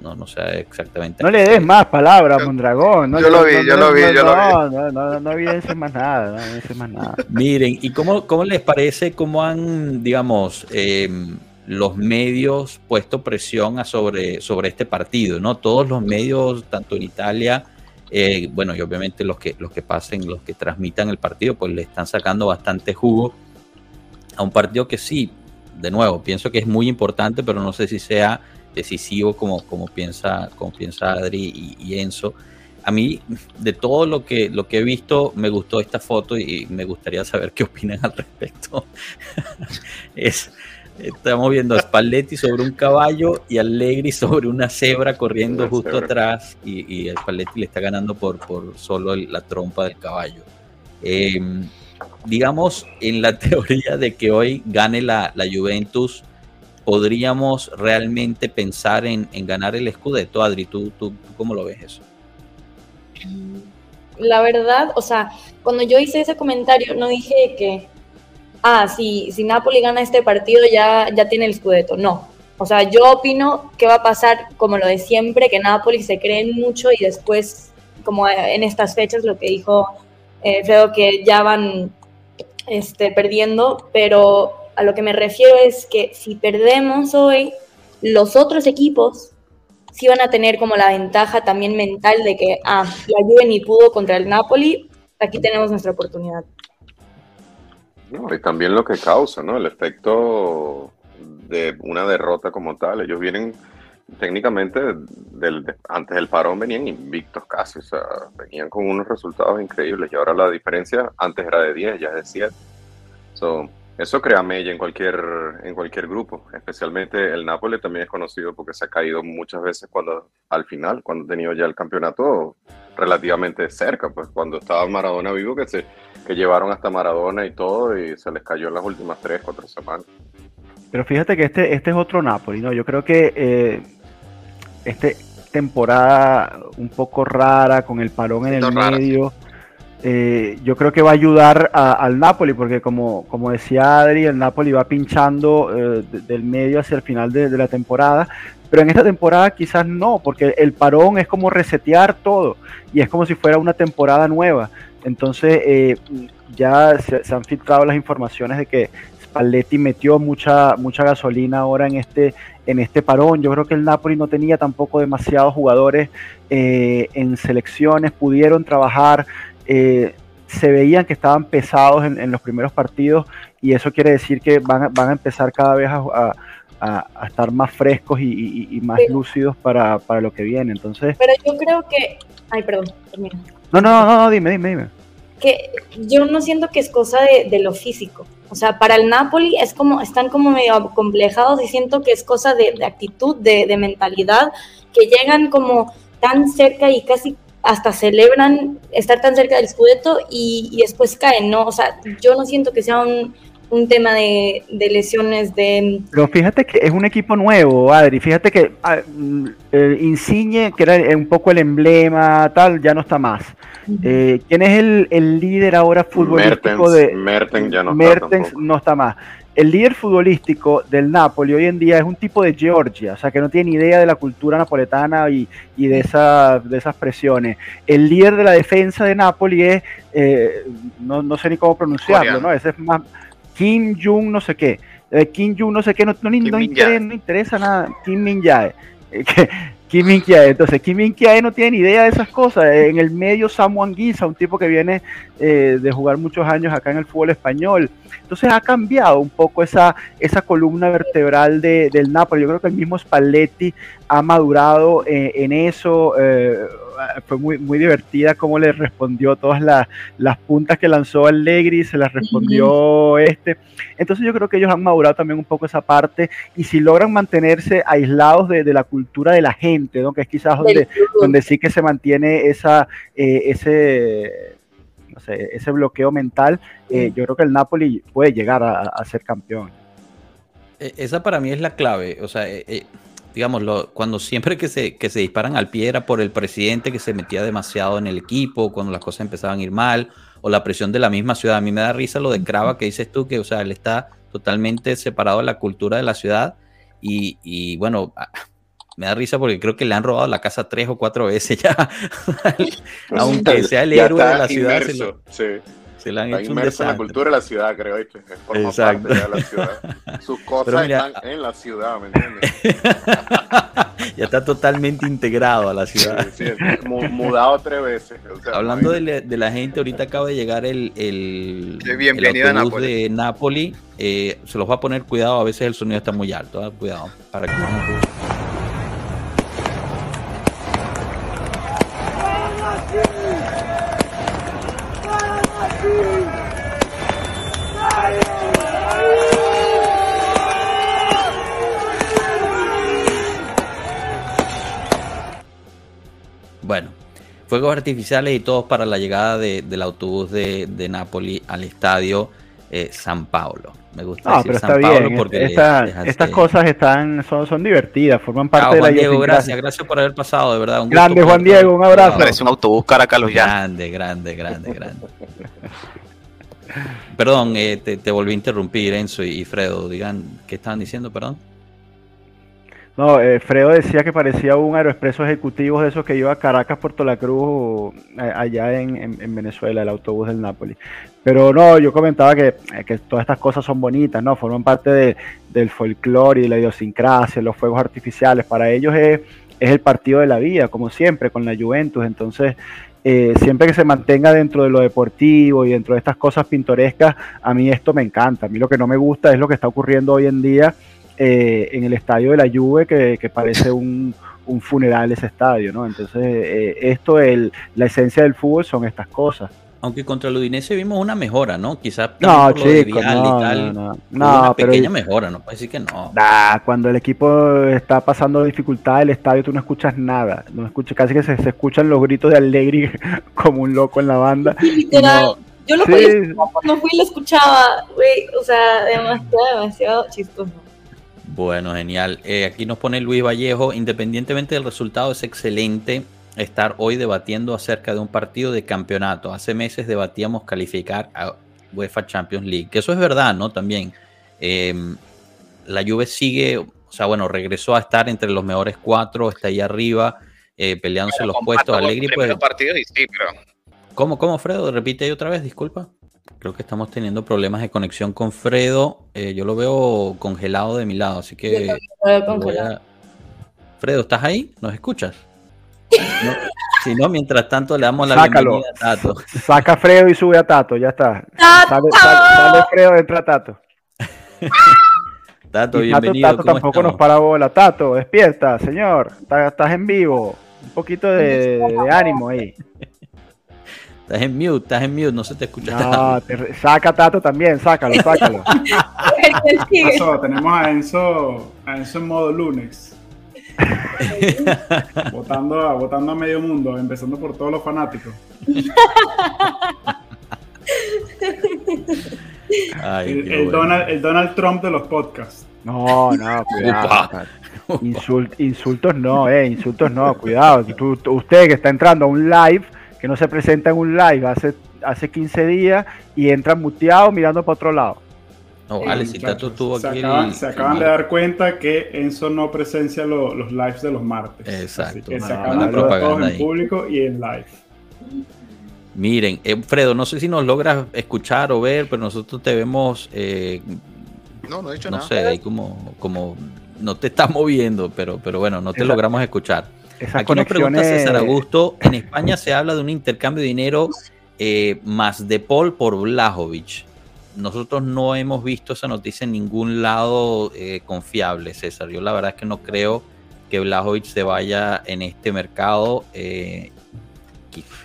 No sé exactamente. No le des más palabras, Mondragón. Yo lo vi. No vi más nada. Miren, ¿y cómo les parece cómo han, digamos, los medios puesto presión sobre este partido, ¿no? Todos los medios, tanto en Italia, bueno, y obviamente los que pasen, los que transmitan el partido, pues le están sacando bastante jugo a un partido que sí, de nuevo, pienso que es muy importante, pero no sé si sea decisivo como piensa Adri y Enzo. A mí, de todo lo que he visto, me gustó esta foto y me gustaría saber qué opinan al respecto. Estamos viendo a Spalletti sobre un caballo y Allegri sobre una cebra corriendo justo atrás, y Spalletti le está ganando por solo la trompa del caballo. Digamos, en la teoría de que hoy gane la Juventus, ¿podríamos realmente pensar en ganar el Scudetto? Adri, ¿tú cómo lo ves eso? La verdad, o sea, cuando yo hice ese comentario, no dije que, si Napoli gana este partido ya tiene el Scudetto. No, o sea, yo opino que va a pasar como lo de siempre, que Napoli se creen mucho y después, como en estas fechas, lo que dijo Fredo, que ya van perdiendo, pero... A lo que me refiero es que si perdemos hoy, los otros equipos sí van a tener como la ventaja también mental de que la Juve ni pudo contra el Napoli, aquí tenemos nuestra oportunidad. No, y también lo que causa, ¿no? El efecto de una derrota como tal. Ellos vienen técnicamente antes del parón venían invictos casi, o sea, venían con unos resultados increíbles y ahora la diferencia antes era de 10, ya es de 7. Eso crea mella en cualquier grupo, especialmente el Napoli también es conocido porque se ha caído muchas veces cuando ha tenido ya el campeonato relativamente cerca, pues cuando estaba Maradona vivo que llevaron hasta Maradona y todo y se les cayó en las últimas 3-4 semanas. Pero fíjate que este es otro Napoli, ¿no? Yo creo que temporada un poco rara con el parón en el medio. yo creo que va a ayudar al Napoli, porque como decía Adri, el Napoli va pinchando del medio hacia el final de la temporada, pero en esta temporada quizás no, porque el parón es como resetear todo, y es como si fuera una temporada nueva. Entonces ya se han filtrado las informaciones de que Spalletti metió mucha gasolina ahora en este parón. Yo creo que el Napoli no tenía tampoco demasiados jugadores en selecciones, pudieron trabajar, se veían que estaban pesados en los primeros partidos, y eso quiere decir que van a empezar cada vez a estar más frescos y más lúcidos para lo que viene. Entonces, pero yo creo que... Ay, perdón, termina. No, dime. Que yo no siento que es cosa de lo físico. O sea, para el Napoli es como, están como medio acomplejados, y siento que es cosa de actitud, de mentalidad, que llegan como tan cerca y casi hasta celebran estar tan cerca del Scudetto y después caen, ¿no? O sea, yo no siento que sea un tema de lesiones de... Pero fíjate que es un equipo nuevo, Adri, fíjate que Insigne, que era un poco el emblema, tal, ya no está más. ¿Quién es el líder ahora futbolístico? Mertens ya no está. Mertens no está más. El líder futbolístico del Napoli hoy en día es un tipo de Georgia, o sea, que no tiene idea de la cultura napoletana y de esas presiones. El líder de la defensa de Napoli es, no sé ni cómo pronunciarlo, ¿no? Ese es más... Kim Jung no sé qué. Kim Jung no sé qué, no interesa nada. Kim Min-jae. Kim Min-jae, entonces Kim Min-jae no tiene ni idea de esas cosas. En el medio, Samu Anguissa, un tipo que viene de jugar muchos años acá en el fútbol español. Entonces ha cambiado un poco esa columna vertebral del Napoli. Yo creo que el mismo Spalletti ha madurado en eso. Fue muy, muy divertida cómo le respondió todas las puntas que lanzó Allegri, se las respondió este. Entonces yo creo que ellos han madurado también un poco esa parte, y si logran mantenerse aislados de la cultura de la gente, ¿no? Que es quizás donde sí que se mantiene ese bloqueo mental, yo creo que el Napoli puede llegar a ser campeón. Esa para mí es la clave, o sea... digámoslo, cuando siempre que se disparan al pie era por el presidente que se metía demasiado en el equipo, cuando las cosas empezaban a ir mal, o la presión de la misma ciudad. A mí me da risa lo de Crava que dices tú, que o sea, él está totalmente separado de la cultura de la ciudad, y bueno, me da risa porque creo que le han robado la casa 3 o 4 veces ya, aunque sea el héroe de la ciudad. Se la han hecho inmerso en la cultura de la ciudad, creo, que forma exacto. Parte de la ciudad. Sus cosas mira, están en la ciudad, ¿me entiendes? Ya está totalmente integrado a la ciudad. Sí, mudado 3 veces. O sea, hablando de la gente, ahorita acaba de llegar el autobús de Napoli. Se los va a poner cuidado, a veces el sonido está muy alto. Cuidado, para que no... Bueno, fuegos artificiales y todos para la llegada del autobús de Napoli al estadio San Paolo. Me gusta decir San Paolo porque estas cosas son divertidas, forman parte de la Juan Diego, gracias por haber pasado, de verdad. Un grande gusto, Juan Diego, un abrazo. Es un autobús Caracas ya. Grande. Perdón, te volví a interrumpir, Enzo y Fredo. Digan, ¿qué estaban diciendo? Perdón. No, Fredo decía que parecía un aeroexpreso ejecutivo de esos que iba a Caracas, Puerto La Cruz, allá en Venezuela, el autobús del Napoli. Pero no, yo comentaba que todas estas cosas son bonitas, ¿no? Forman parte del folclore y de la idiosincrasia, los fuegos artificiales. Para ellos es el partido de la vida, como siempre, con la Juventus. Entonces, siempre que se mantenga dentro de lo deportivo y dentro de estas cosas pintorescas, a mí esto me encanta. A mí lo que no me gusta es lo que está ocurriendo hoy en día en el estadio de la Juve, que parece un funeral ese estadio, ¿no? Entonces, la esencia del fútbol son estas cosas. Aunque contra el Udinese vimos una mejora, ¿no? Quizás no, chicos, una pequeña mejora, no puede decir que no. Cuando el equipo está pasando dificultad del estadio, tú no escuchas nada, casi que se escuchan los gritos de Allegri como un loco en la banda. Literal. No. Yo lo cuando fui lo escuchaba, güey, o sea, demasiado chistoso. Bueno, genial. Aquí nos pone Luis Vallejo, independientemente del resultado, es excelente estar hoy debatiendo acerca de un partido de campeonato. Hace meses debatíamos calificar a UEFA Champions League, que eso es verdad, ¿no? También la Juve sigue, regresó a estar entre los mejores cuatro, está ahí arriba, peleándose los puestos. Allegri, pues... partido y sí, pero... ¿Cómo, Fredo? Repite ahí otra vez, disculpa. Creo que estamos teniendo problemas de conexión con Fredo. Yo lo veo congelado de mi lado, así que... Fredo, ¿estás ahí? ¿Nos escuchas? No, si no, mientras tanto le damos la bienvenida a Tato. Saca a Fredo y sube a Tato, ya está. ¡Tato! Sale Fredo, entra Tato. Tato, bienvenido. Tato tampoco nos para bola. Tato, despierta, señor. Estás en vivo. Un poquito de ánimo ahí. Estás en mute, no se te escucha nada. Saca Tato también, sácalo. Eso, tenemos a Enzo en modo lunes. Votando a medio mundo, empezando por todos los fanáticos. Ay, el Donald Trump de los podcasts. No, cuidado. Insultos no, cuidado. Usted que está entrando a un live, que no se presenta en un live hace 15 días y entra muteado mirando para otro lado. No, Alex, si Tato estuvo aquí. Se acaban de dar cuenta que Enzo no presencia los lives de los martes. Exacto. Que se acaban de propaganda en público y en live. Miren, Fredo, no sé si nos logras escuchar o ver, pero nosotros te vemos. No he hecho nada. No sé, ahí como no te estás moviendo, pero bueno, no te logramos escuchar. Aquí nos pregunta César Augusto: en España se habla de un intercambio de dinero más de Paul por Blažović. Nosotros no hemos visto esa noticia en ningún lado confiable, César. Yo la verdad es que no creo que Blažović se vaya en este mercado,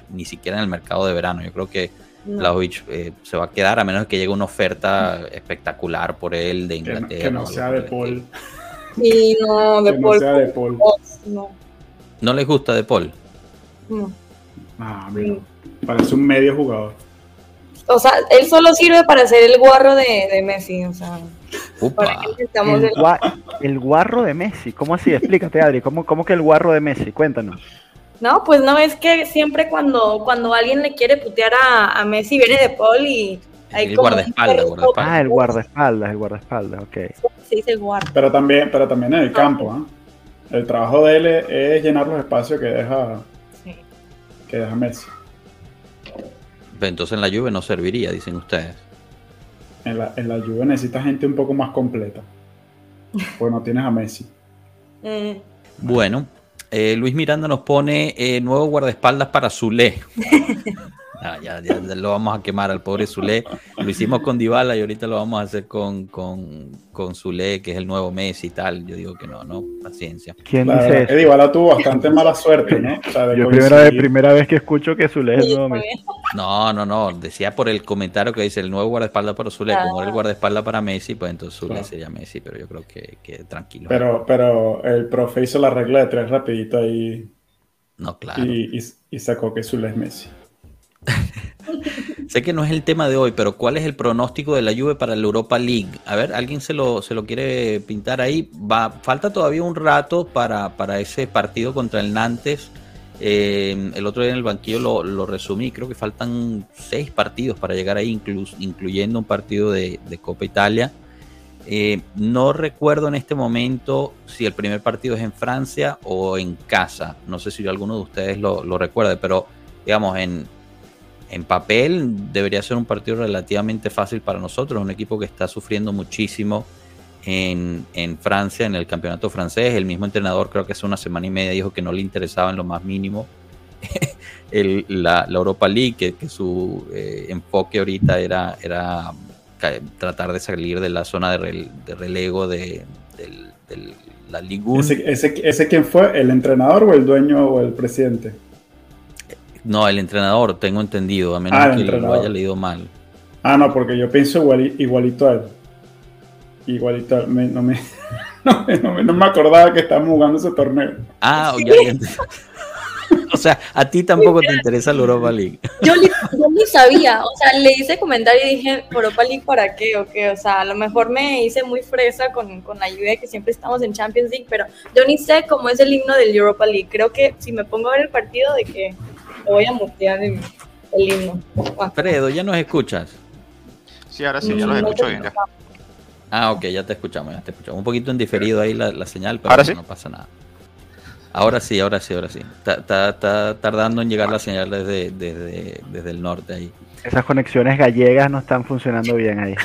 ni siquiera en el mercado de verano. Yo creo que Blažović se va a quedar, a menos que llegue una oferta espectacular por él de Inglaterra. Que no sea de Paul. Sí, no, de Paul. ¿No les gusta de Paul? No. Ah, mira. Parece un medio jugador. O sea, él solo sirve para hacer el guarro de Messi, o sea... Para que el guarro de Messi, ¿cómo así? Explícate, Adri, ¿cómo que el guarro de Messi? Cuéntanos. No, pues no, es que siempre cuando alguien le quiere putear a Messi, viene de Paul y... El guardaespaldas. Ah, el guardaespaldas, ok. Sí, dice el guarda. Pero también en el campo, El trabajo de él es llenar los espacios que deja Messi. Entonces en la Juve no serviría, dicen ustedes. En la Juve necesitas gente un poco más completa. Pues no tienes a Messi. Bueno, Luis Miranda nos pone nuevo guardaespaldas para Zule. No, ya lo vamos a quemar al pobre Zule. Lo hicimos con Dybala y ahorita lo vamos a hacer con Zule, que es el nuevo Messi y tal. Yo digo que no, paciencia. ¿Quién dice eso? Dybala tuvo bastante mala suerte, ¿no? O sea, yo primera vez que escucho que Zule es el nuevo Messi. No, decía por el comentario que dice el nuevo guardaespaldas para Zule, como era el guardaespaldas para Messi, pues entonces Zule sería Messi, pero yo creo que tranquilo. Pero el profe hizo la regla de tres rapidito ahí. No, claro. Y sacó que Zule es Messi. Sé que no es el tema de hoy, pero ¿cuál es el pronóstico de la Juve para la Europa League? A ver, alguien se lo quiere pintar ahí. Falta todavía un rato para ese partido contra el Nantes. El otro día en el banquillo lo resumí. Creo que faltan 6 partidos para llegar ahí, incluyendo un partido de Copa Italia. No recuerdo en este momento si el primer partido es en Francia o en casa. No sé si alguno de ustedes lo recuerde, pero digamos en papel debería ser un partido relativamente fácil para nosotros, un equipo que está sufriendo muchísimo en Francia, en el campeonato francés. El mismo entrenador, creo que hace una semana y media, dijo que no le interesaba en lo más mínimo la Europa League, que su enfoque ahorita era tratar de salir de la zona de relego de la Ligue 1. ¿Ese quién fue? ¿El entrenador o el dueño o el presidente? No, el entrenador, tengo entendido, a menos que lo haya leído mal. Ah, no, porque yo pienso igualito a él. Igualito a él. No me acordaba que estábamos jugando ese torneo. Ah, ya. O sea, a ti tampoco te interesa la Europa League. Yo no sabía, o sea, le hice comentario y dije, Europa League, ¿para qué? ¿O qué? O sea, a lo mejor me hice muy fresa con la Juve, que siempre estamos en Champions League, pero yo ni sé cómo es el himno del Europa League. Creo que si me pongo a ver el partido, de que me voy a mutear el himno. Fredo, ¿ya nos escuchas? Sí, ahora sí, ya los escucho bien. Ah, ok, ya te escuchamos. Un poquito en diferido ahí la señal, pero no pasa nada. Ahora sí. Está tardando en llegar la señal desde el norte ahí. Esas conexiones gallegas no están funcionando bien ahí.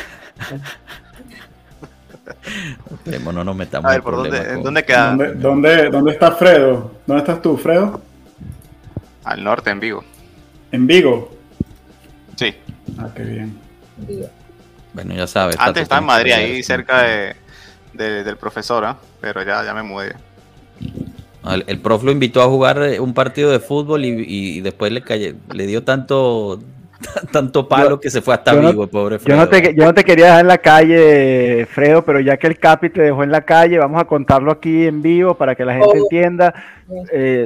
No nos metamos. A ver, ¿por dónde queda? ¿Dónde está Fredo? ¿Dónde estás tú, Fredo? Al norte, en Vigo. ¿En Vigo? Sí. Ah, qué bien. Bueno, ya sabes. Antes estaba en Madrid, ahí cerca del profesor, ¿eh? Pero ya me mudé. El prof lo invitó a jugar un partido de fútbol y después le dio tanto palo que se fue hasta Vigo, pobre Fredo. Yo no te quería dejar en la calle, Fredo, pero ya que el Capi te dejó en la calle, vamos a contarlo aquí en vivo para que la gente entienda.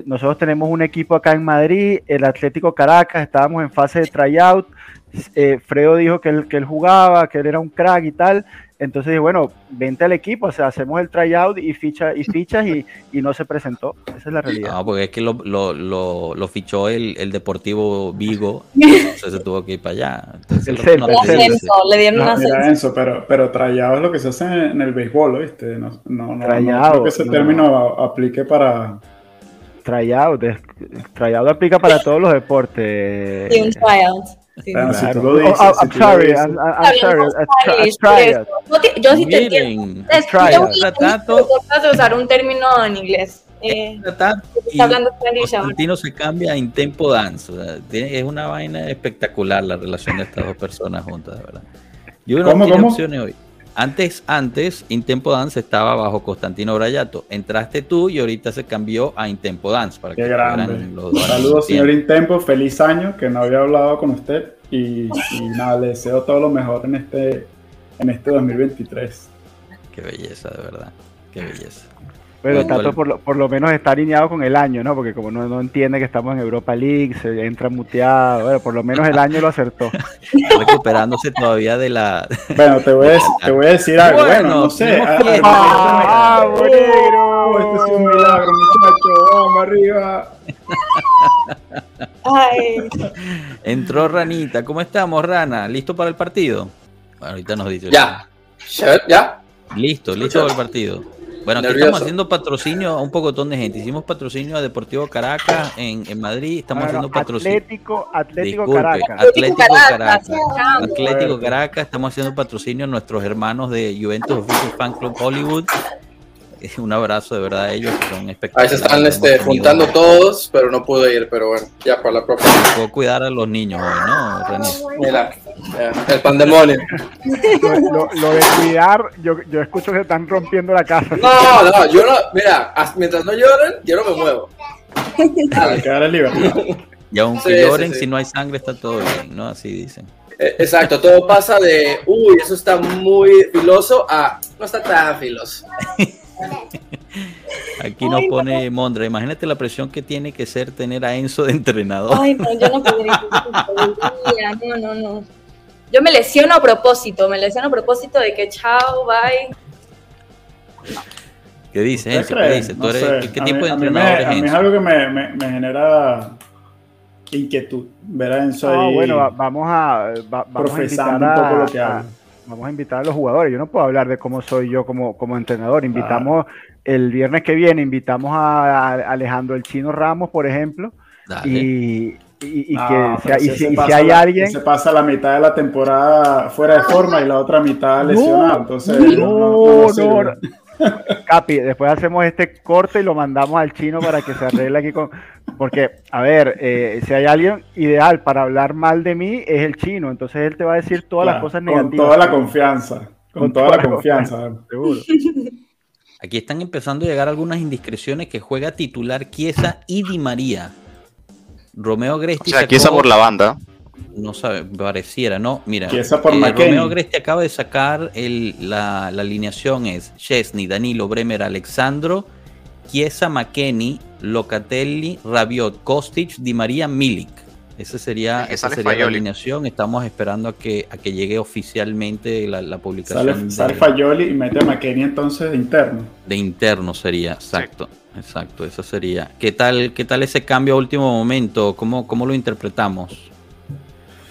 Nosotros tenemos un equipo acá en Madrid, el Atlético Caracas, estábamos en fase de tryout. Fredo dijo que él jugaba, que él era un crack y tal. Entonces dije, bueno, vente al equipo, o sea, hacemos el tryout y fichas y no se presentó. Esa es la realidad. No, porque es que lo fichó el Deportivo Vigo, entonces se tuvo que ir para allá. Le dieron un ascenso. Pero tryout es lo que se hace en el béisbol, ¿viste? No creo que ese término aplique para... Tryout aplica para todos los deportes. Sí, un tryout. Sí, claro. Si tú lo dices, I'm sorry. Yo sí te entiendo. Tratas de usar un término en inglés. Argentino se cambia en tempo dance. O sea, es una vaina espectacular la relación de estas dos personas juntas, de verdad. Yo no tengo opciones hoy. Antes, In Tempo Dance estaba bajo Constantino Brayato. Entraste tú y ahorita se cambió a In Tempo Dance. Para qué grande. Saludos, señor In Tempo. Feliz año, que no había hablado con usted. Y nada, le deseo todo lo mejor en este 2023. Qué belleza, de verdad. Qué belleza. Bueno, Tato por lo menos está alineado con el año, ¿no? Porque como no entiende que estamos en Europa League, se entra muteado. Bueno, por lo menos el año lo acertó. Recuperándose todavía de la... Bueno, te voy a decir algo. Bueno, no sé. ¡Ah, Bolero! Este es un milagro, muchacho. ¡Vamos arriba! Ay. Entró Ranita. ¿Cómo estamos, Rana? ¿Listo para el partido? Bueno, ahorita nos dice. Ya. Listo para el partido. Bueno, aquí estamos haciendo patrocinio a un pocotón de gente. Hicimos patrocinio a Deportivo Caracas en Madrid. Estamos haciendo patrocinio. Atlético Caracas. Estamos haciendo patrocinio a nuestros hermanos de Juventus Official Fan Club Hollywood. Un abrazo de verdad a ellos, que son espectaculares. Ahí se están juntando todos, pero no pude ir. Pero bueno, ya para la próxima. Puedo cuidar a los niños hoy, ¿no, René? Mira. El pandemonio. Lo de cuidar, yo escucho que están rompiendo la casa. No, yo no. Mira, mientras no lloren, yo no me muevo. Para quedar en libertad. Y aunque lloren, si no hay sangre, está todo bien, ¿no? Así dicen. Exacto, todo pasa de, eso está muy filoso, a no está tan filoso. Aquí nos pone Mondra, imagínate la presión que tiene que ser tener a Enzo de entrenador. Ay, no, yo no podría. No. Yo me lesiono a propósito de que chao, bye. ¿Qué dice Enzo? ¿Qué dice? No sé. ¿Qué tipo de entrenador es Enzo? A mí es algo que me genera inquietud ver a Enzo ahí. Bueno, vamos profesando un poco lo que hago. Vamos a invitar a los jugadores. Yo no puedo hablar de cómo soy yo como entrenador. Invitamos el viernes que viene, invitamos a Alejandro el Chino Ramos, por ejemplo. Dale. Si hay alguien... Se pasa la mitad de la temporada fuera de forma y la otra mitad lesionado. No. Capi, después hacemos este corte y lo mandamos al Chino para que se arregle aquí con... Porque, a ver, si hay alguien ideal para hablar mal de mí, es el Chino. Entonces él te va a decir todas las cosas negativas. Con toda la confianza. Con toda la confianza. Seguro. Aquí están empezando a llegar algunas indiscreciones que juega titular Chiesa y Di María. Romeo Gresti... O sea, Chiesa por la banda. No sabe, pareciera, ¿no? Mira, Romeo Gresti acaba de sacar la alineación. Es Chesney, Danilo, Bremer, Alexandro... Chiesa, McKennie, Locatelli, Rabiot, Kostic, Di María, Milik. Esa sería, la alineación. Estamos esperando a que llegue oficialmente la publicación. Sale Fagioli y mete a McKennie entonces de interno. De interno sería, exacto. Sí. Exacto, esa sería. ¿Qué tal ese cambio a último momento? ¿Cómo lo interpretamos?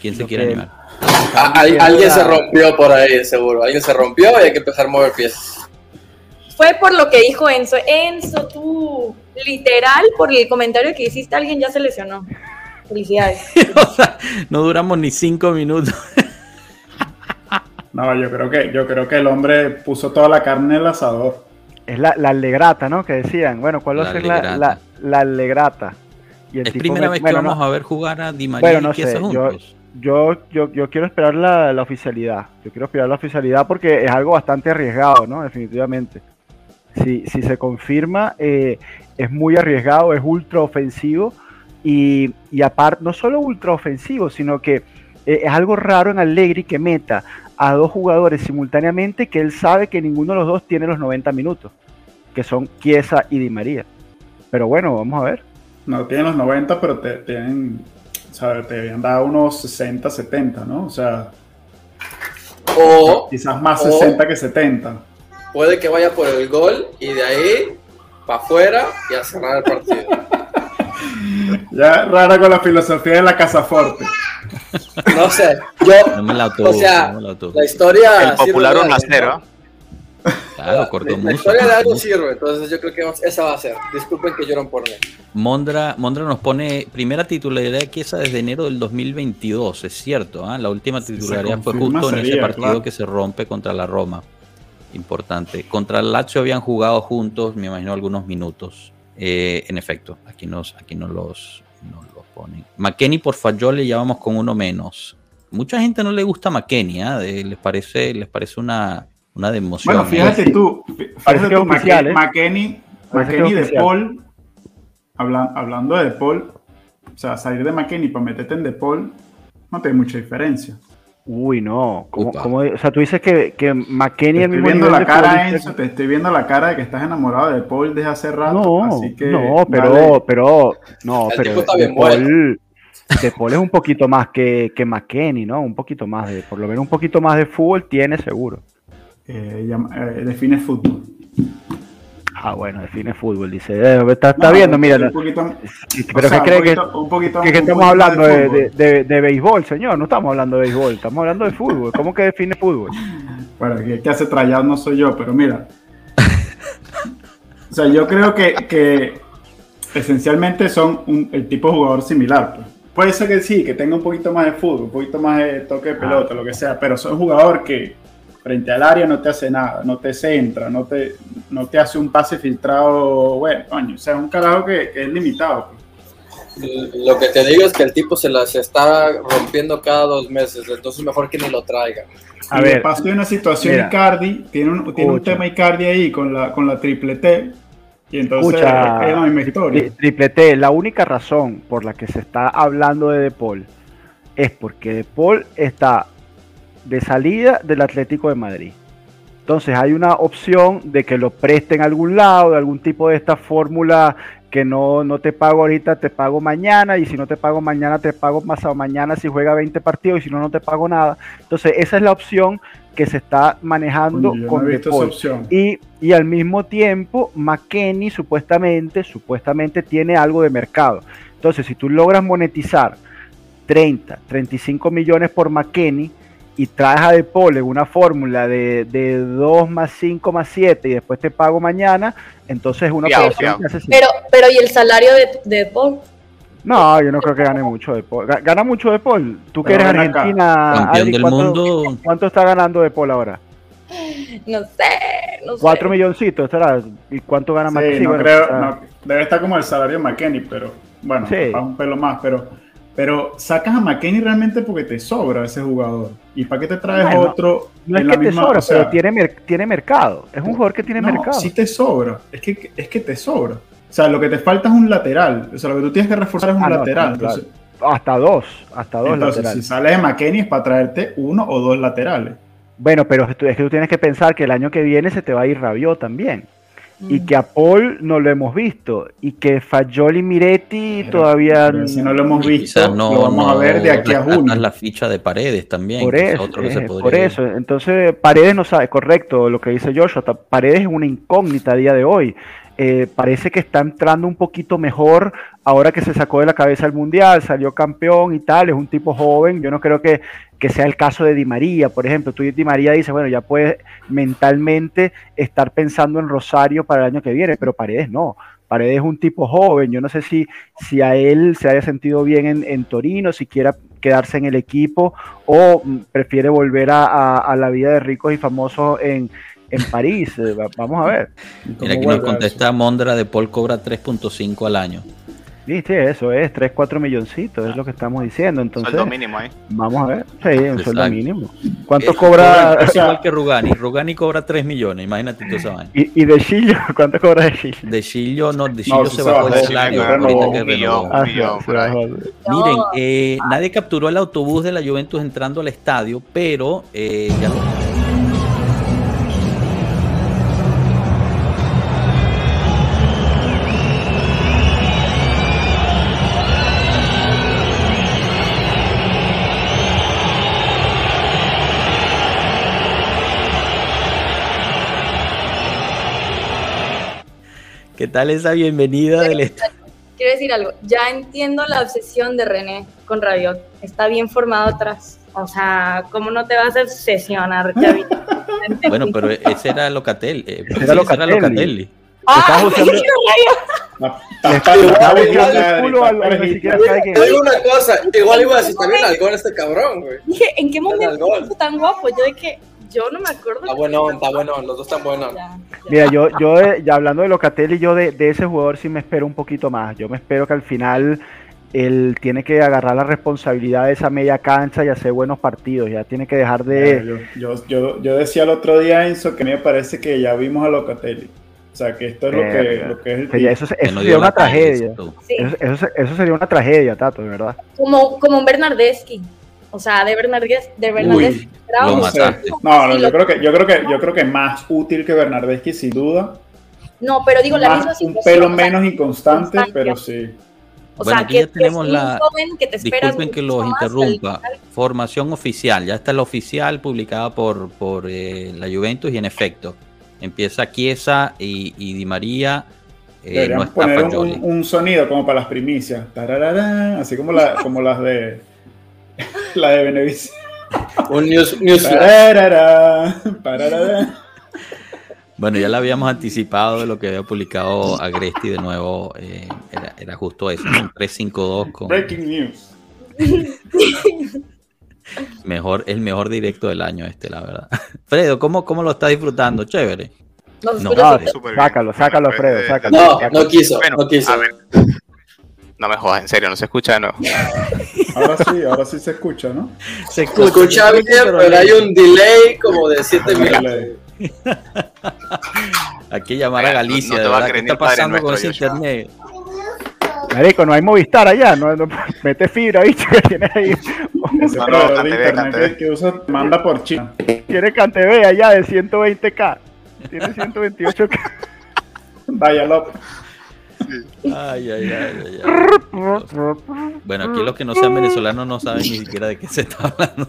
¿Quién se quiere animar? Alguien se rompió por ahí, seguro. Alguien se rompió y hay que empezar a mover piezas. Fue por lo que dijo Enzo. Enzo, tú, literal, por el comentario que hiciste, alguien ya se lesionó. Felicidades. O sea, no duramos ni 5 minutos. No, yo creo que el hombre puso toda la carne en el asador. Es la allegrata, ¿no? Que decían, bueno, ¿cuál va a ser la allegrata? Y el es tipo primera vez que vamos a ver jugar a Di María y Chiesa juntos. Yo quiero esperar la oficialidad. Yo quiero esperar la oficialidad porque es algo bastante arriesgado, ¿no? Definitivamente. Si se confirma, es muy arriesgado, es ultra ofensivo. Y aparte, no solo ultra ofensivo, sino que es algo raro en Allegri que meta a 2 jugadores simultáneamente que él sabe que ninguno de los dos tiene los 90 minutos, que son Chiesa y Di María. Pero bueno, vamos a ver. No tienen los 90, pero te habían dado unos 60, 70, ¿no? O sea, quizás más 60 que 70. Puede que vaya por el gol y de ahí para afuera y a cerrar el partido. Ya rara con la filosofía de la Casaforte. No sé, yo no me la tuvo, o sea, no me la tuvo. La historia, el popular un acero. Claro, cortó mucho. La historia de algo sirve, entonces yo creo que esa va a ser. Disculpen que lloran por mí. Mondra nos pone primera titularidad de Chiesa desde enero del 2022, es cierto, ¿eh? La última titularidad fue justo en ese partido, claro, que se rompe contra la Roma. Importante. Contra el Lazio habían jugado juntos, me imagino, algunos minutos. En efecto, aquí no los ponen. McKennie por Fagioli, ya vamos con uno menos. Mucha gente no le gusta McKennie, ¿eh? les parece una de emoción. Bueno, fíjate, ¿eh? Fíjate tú, oficial, McKennie de Paul, hablando de Paul, o sea, salir de McKennie para meterte en de Paul, no tiene mucha diferencia. Uy, no. ¿Cómo, o sea, tú dices que McKennie... Te estoy viendo la cara, Enzo, te estoy viendo la cara de que estás enamorado de Paul desde hace rato. No, así que, no, pero de Paul es un poquito más que McKennie, ¿no? Un poquito más, por lo menos un poquito más de fútbol tiene seguro. Define fútbol. Ah, bueno, define fútbol, dice. Está viendo, mira. Pero ¿qué cree que estamos hablando de béisbol, señor? No estamos hablando de béisbol, estamos hablando de fútbol. ¿Cómo que define fútbol? Bueno, el que hace trayado no soy yo, pero mira. O sea, yo creo que esencialmente son el tipo de jugador similar. Pues. Puede ser que sí, que tenga un poquito más de fútbol, un poquito más de toque de pelota, lo que sea, pero son un jugador que frente al área no te hace nada, no te centra, no te hace un pase filtrado, bueno, coño, o sea, es un carajo que es limitado. Lo que te digo es que el tipo se está rompiendo cada 2 meses, entonces mejor que ni lo traiga. A ver, pasó una situación, mira, Icardi, tiene un tema Icardi ahí con la triple T, y entonces es la misma historia. Triple T, la única razón por la que se está hablando de Paul es porque Paul está de salida del Atlético de Madrid. Entonces hay una opción de que lo presten a algún lado, de algún tipo de esta fórmula que no te pago ahorita, te pago mañana, y si no te pago mañana, te pago pasado mañana si juega 20 partidos, y si no te pago nada. Entonces esa es la opción que se está manejando. Uy, con Depol. Y al mismo tiempo McKennie supuestamente tiene algo de mercado. Entonces si tú logras monetizar 30, 35 millones por McKennie, y traes a De Paul en una fórmula de 2 más 5 más 7 y después te pago mañana, entonces es una operación que hace. Pero ¿y el salario de Paul? No, yo no creo que gane mucho De Paul. ¿Gana mucho De Paul? Tú que eres argentina, Adri, ¿cuánto está ganando De Paul ahora? No sé. 4 milloncitos, estará. ¿Y cuánto gana McKennie? No, bueno, creo, no, debe estar como el salario de McKennie, pero bueno, sí, para un pelo más, pero sacas a McKennie realmente porque te sobra ese jugador. ¿Y para qué te traes otro? No es que te sobra, pero tiene mercado. Es un jugador que tiene mercado. Sí te sobra. Es que te sobra. O sea, lo que te falta es un lateral. O sea, lo que tú tienes que reforzar es un lateral. Entonces, hasta dos entonces, laterales. Si sales de McKennie es para traerte 1 o 2 laterales. Bueno, pero es que tú tienes que pensar que el año que viene se te va a ir Rabiot también. y que a Paul no lo hemos visto, y que Fagioli y Miretti todavía si no lo hemos visto, no, lo vamos a ver de aquí a junio. La ficha de Paredes también. Por eso, otro que se por eso. Entonces Paredes no sabe, correcto lo que dice Joshua, Paredes es una incógnita a día de hoy. Parece que está entrando un poquito mejor ahora que se sacó de la cabeza el Mundial, salió campeón y tal, es un tipo joven. Yo no creo que sea el caso de Di María, por ejemplo. Tú y Di María dices, bueno, ya puedes mentalmente estar pensando en Rosario para el año que viene, pero Paredes no. Paredes es un tipo joven, yo no sé si a él se haya sentido bien en Torino, si quiera quedarse en el equipo o prefiere volver a la vida de ricos y famosos en París. Vamos a ver. Mira que nos contesta Mondra de Paul cobra 3.5 al año. ¿Viste? Eso es, 3, 4 milloncitos, es lo que estamos diciendo. Entonces, sueldo mínimo, ¿eh? Vamos a ver, sí, un sueldo mínimo. ¿Cuánto cobra? Es igual que Rugani cobra 3 millones, imagínate tú esa vaina. ¿Y de Chillo? ¿Cuánto cobra de Chillo? De Chillo, no, de Chillo no, se bajó el salario ahorita que renovó. Miren, nadie capturó el autobús de la Juventus entrando al estadio, pero ya lo... ¿Qué tal esa bienvenida del estadio? Quiero decir algo, ya entiendo la obsesión de René con Rabiot, está bien formado atrás, o sea, ¿cómo no te vas a obsesionar? Bueno, pero ese era Locatelli. Locatelli. ¡Ah! Te digo una cosa, igual iba a decir también al gol este cabrón, güey. Dije, ¿en qué momento tan guapo? Yo de que... Yo no me acuerdo. Está bueno, los dos están buenos. Mira, yo ya hablando de Locatelli, yo de ese jugador sí me espero un poquito más. Yo me espero que al final él tiene que agarrar la responsabilidad de esa media cancha y hacer buenos partidos. Ya tiene que dejar de... Yo decía el otro día, Enzo, que me parece que ya vimos a Locatelli. O sea, que esto es lo que es el tío. Eso sería una tragedia. Sí. Eso sería una tragedia, Tato, de verdad. Como un Bernardeschi. O sea, de Bernardeschi. Yo creo que es más útil que Bernardeschi, sin duda. No, pero digo, la misma situación. Un pelo menos inconstante, pero sí. O sea, que tenemos la... Disculpen que los interrumpa. Formación oficial. Ya está la oficial publicada por la Juventus y en efecto. Empieza Chiesa y Di María... Deberíamos poner un sonido como para las primicias. Tarararán, así como las de... La de Benevis. Un news. Bueno, ya la habíamos anticipado de lo que había publicado Agresti de nuevo. Era justo eso, ¿no? 352 con... Breaking news. El mejor directo del año la verdad. Fredo, ¿cómo lo estás disfrutando? Chévere. Sácalo, Fredo. Sácalo. No quiso. A ver. No me jodas, en serio, no se escucha, ¿no? Ahora sí se escucha, ¿no? Se escucha bien, pero hay un delay como de 7 minutos. Hay que llamar a Galicia, no ¿verdad? ¿Qué está pasando nuestro, con ese internet? Marico, no hay Movistar allá, no mete fibra, bicho, que tienes ahí. Cantebé. Que usa, manda por China. Tiene Cantebé allá de 120K. Tiene 128K. Vaya, López. Ay. Bueno, aquí los que no sean venezolanos no saben ni siquiera de qué se está hablando.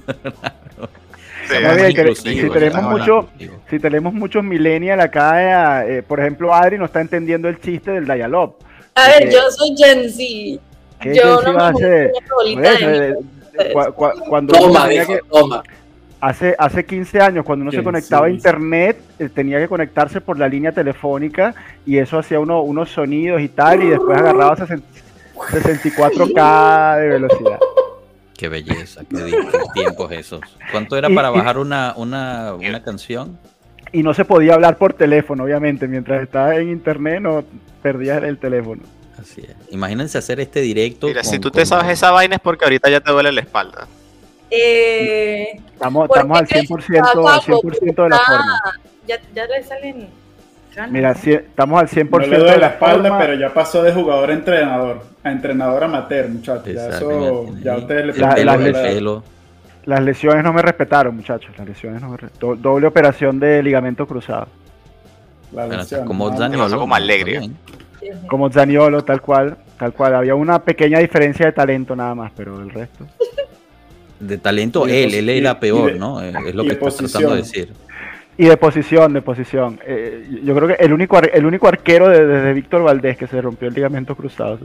Si tenemos muchos millennials acá, por ejemplo, Adri no está entendiendo el chiste del dial-up. A ver, yo soy Gen Z. Yo no me sé. Cuando Hace 15 años, cuando uno se conectaba a internet, tenía que conectarse por la línea telefónica y eso hacía unos sonidos y tal, y después agarraba 64K de velocidad. Qué belleza, qué tiempos esos. ¿Cuánto era para bajar una canción? Y no se podía hablar por teléfono, obviamente. Mientras estabas en internet, no perdías el teléfono. Así es. Imagínense hacer este directo. Mira, si tú te sabes esa vaina es porque ahorita ya te duele la espalda. Estamos al 100% de la forma. Ya le salen. Mira, estamos al 100% no le doy de la espalda, forma. Pero ya pasó de jugador a entrenador amateur, muchachos. Ya ustedes le pelo. Las lesiones no me respetaron, muchachos. Doble operación de ligamento cruzado. La lesión. Como Zaniolo. Como Allegri. Como Zaniolo, tal cual. Tal cual. Había una pequeña diferencia de talento nada más, pero el resto. De talento, él era peor, ¿no? Es lo que estás tratando de decir. Y de posición, de posición. Yo creo que el único arquero desde Víctor Valdés que se rompió el ligamento cruzado.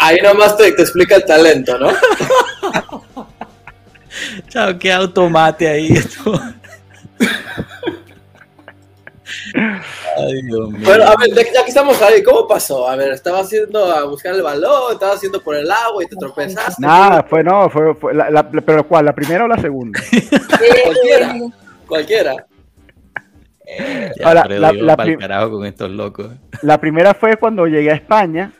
Ahí nomás te explica el talento, ¿no? Chao, qué automate ahí. Ay, Dios mío. Bueno, a ver, ya que estamos ahí, ¿cómo pasó? A ver, estaba haciendo a buscar el balón, estaba haciendo por el agua y te tropezaste. Nada, fue pero ¿cuál? ¿La primera o la segunda? Cualquiera. Ahora, con estos locos. La primera fue cuando llegué a España,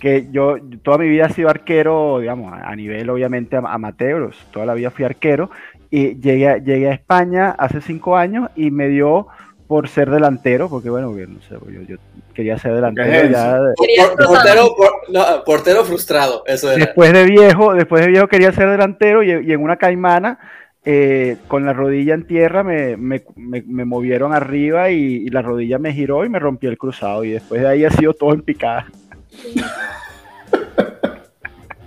que yo toda mi vida he sido arquero, digamos, a nivel obviamente amateur, toda la vida fui arquero, y llegué a España hace 5 años y me dio por ser delantero, porque bueno, no sé, yo quería ser delantero. Ya, portero frustrado, eso era. Después de viejo quería ser delantero y en una caimana, con la rodilla en tierra me movieron arriba y la rodilla me giró y me rompí el cruzado, y después de ahí ha sido todo en picada.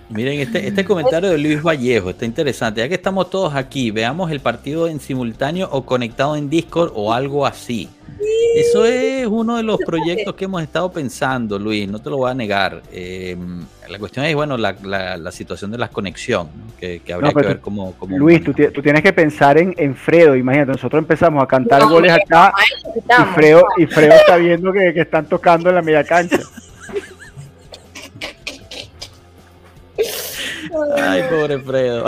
Miren, este comentario de Luis Vallejo está interesante. Ya que estamos todos aquí, veamos el partido en simultáneo o conectado en Discord o algo así. Eso es uno de los proyectos que hemos estado pensando, Luis, no te lo voy a negar. La cuestión es, bueno, la situación de la conexión, ¿no? que habría que ver cómo Luis, tú tienes que pensar en Fredo. Imagínate, nosotros empezamos a cantar goles acá y Fredo está viendo que están tocando en la media cancha. Ay, pobre Fredo.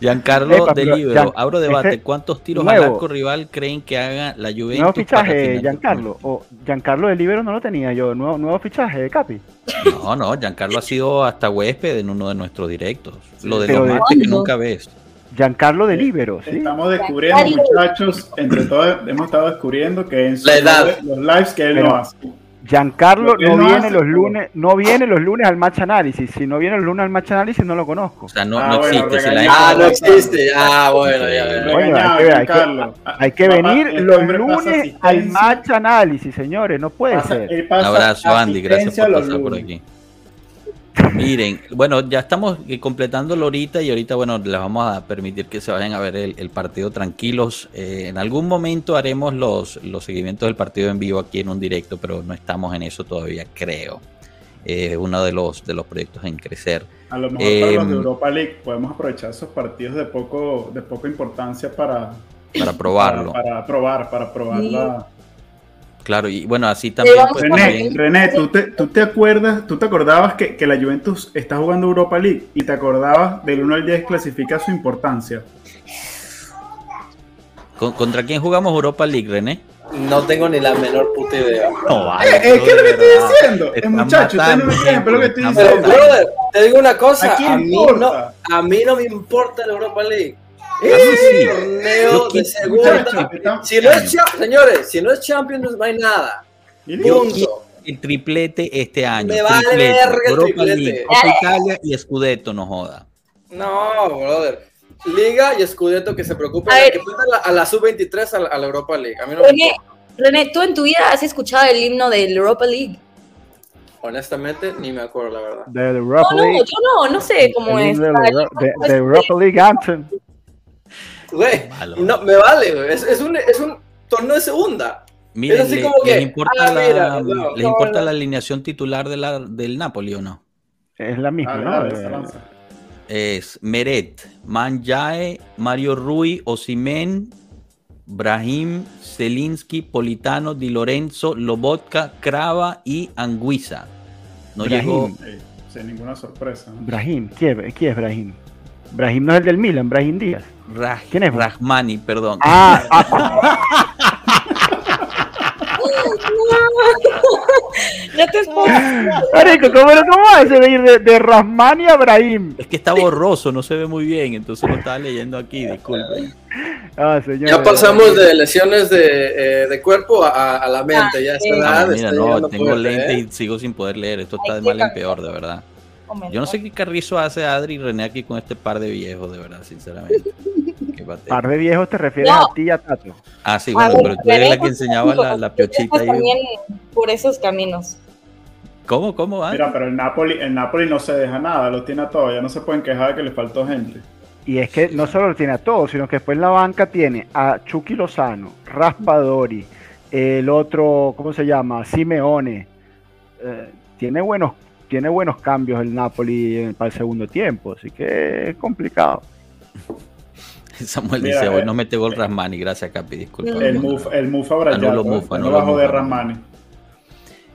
Giancarlo de Libero, abro debate. ¿Cuántos tiros al arco rival creen que haga la Juventus? Nuevo fichaje, Giancarlo. Giancarlo de Libero no lo tenía yo. Nuevo fichaje de Capi. No, Giancarlo ha sido hasta huésped en uno de nuestros directos. Lo de los martes que nunca ves. Giancarlo de Libero, sí. Estamos descubriendo, muchachos, entre todos hemos estado descubriendo que en los lives que él no hace. Giancarlo no viene los lunes al match análisis. Si no viene los lunes al match análisis, no lo conozco. O sea, no existe. Ah, bueno, ya. Bueno, hay que venir los lunes al match análisis, señores. No puede ser. Un abrazo, Andy. Gracias por pasar por aquí. Miren, bueno, ya estamos completándolo ahorita y ahorita, bueno, les vamos a permitir que se vayan a ver el partido tranquilos. En algún momento haremos los seguimientos del partido en vivo aquí en un directo, pero no estamos en eso todavía, creo. Uno de los proyectos en crecer. A lo mejor para los de Europa League podemos aprovechar esos partidos de poca importancia para probarlo. Para probar sí. Claro, y bueno, así también... Pues, René, ¿tú te acordabas que la Juventus está jugando Europa League y te acordabas del 1 al 10 clasifica su importancia? ¿Contra quién jugamos Europa League, René? No tengo ni la menor puta idea. No, vale, es que es lo que estoy diciendo. Muchachos, es lo que estoy diciendo. Brother, te digo una cosa, a mí no me importa la Europa League. Sí. Torneo de segunda. Si no es Champions, no hay nada. El triplete este año. Me va a verga el triplete. Copa Italia y Scudetto, no joda. No, brother. Liga y Scudetto que se preocupen. Que pongan a la sub-23 a la Europa League. A mí no René, ¿tú en tu vida has escuchado el himno de la Europa League? Honestamente, ni me acuerdo, la verdad. No sé cómo es. The Europa League Anthem. Güey, no, me vale, es un torneo de segunda. Miren, es así como ¿les importa la alineación titular del Napoli o no? Es la misma, ¿no? Es Meret, Min-jae, Mario Rui, Osimhen, Brahim, Zelinski, Politano, Di Lorenzo, Lobotka, Crava y Anguissa. No Brahim. Llegó. Sin ninguna sorpresa. Brahim, ¿quién es Brahim? Brahim no es el del Milan, Brahim Díaz. ¿Quién es? Rahmani, perdón. No te expongas. Marico, ¿cómo es eso de ir de Rahmani a Brahim? Es que está borroso, no se ve muy bien, entonces lo estaba leyendo aquí, disculpe. Señor, ya pasamos de lesiones de cuerpo a la mente. Ya está. Mira, tengo lente y sigo sin poder leer, esto está de mal en peor, de verdad. Yo no sé qué carrizo hace Adri y René aquí con este par de viejos, de verdad, sinceramente. Par de viejos te refieres no. A ti y a Tato. Ah, sí, bueno, pero tú eres la que enseñaba la piochita. También por esos caminos. ¿Cómo van? Mira, pero el Napoli no se deja nada, lo tiene a todos, ya no se pueden quejar de que le faltó gente. Y es que no solo lo tiene a todos, sino que después en la banca tiene a Chucky Lozano, Raspadori, el otro, ¿cómo se llama? Simeone. Tiene buenos cambios el Napoli para el segundo tiempo, así que es complicado. Samuel mira, dice, hoy no mete gol Rasmani, gracias Capi, disculpa. El Mufa Brayato, no bajo de Rasmani.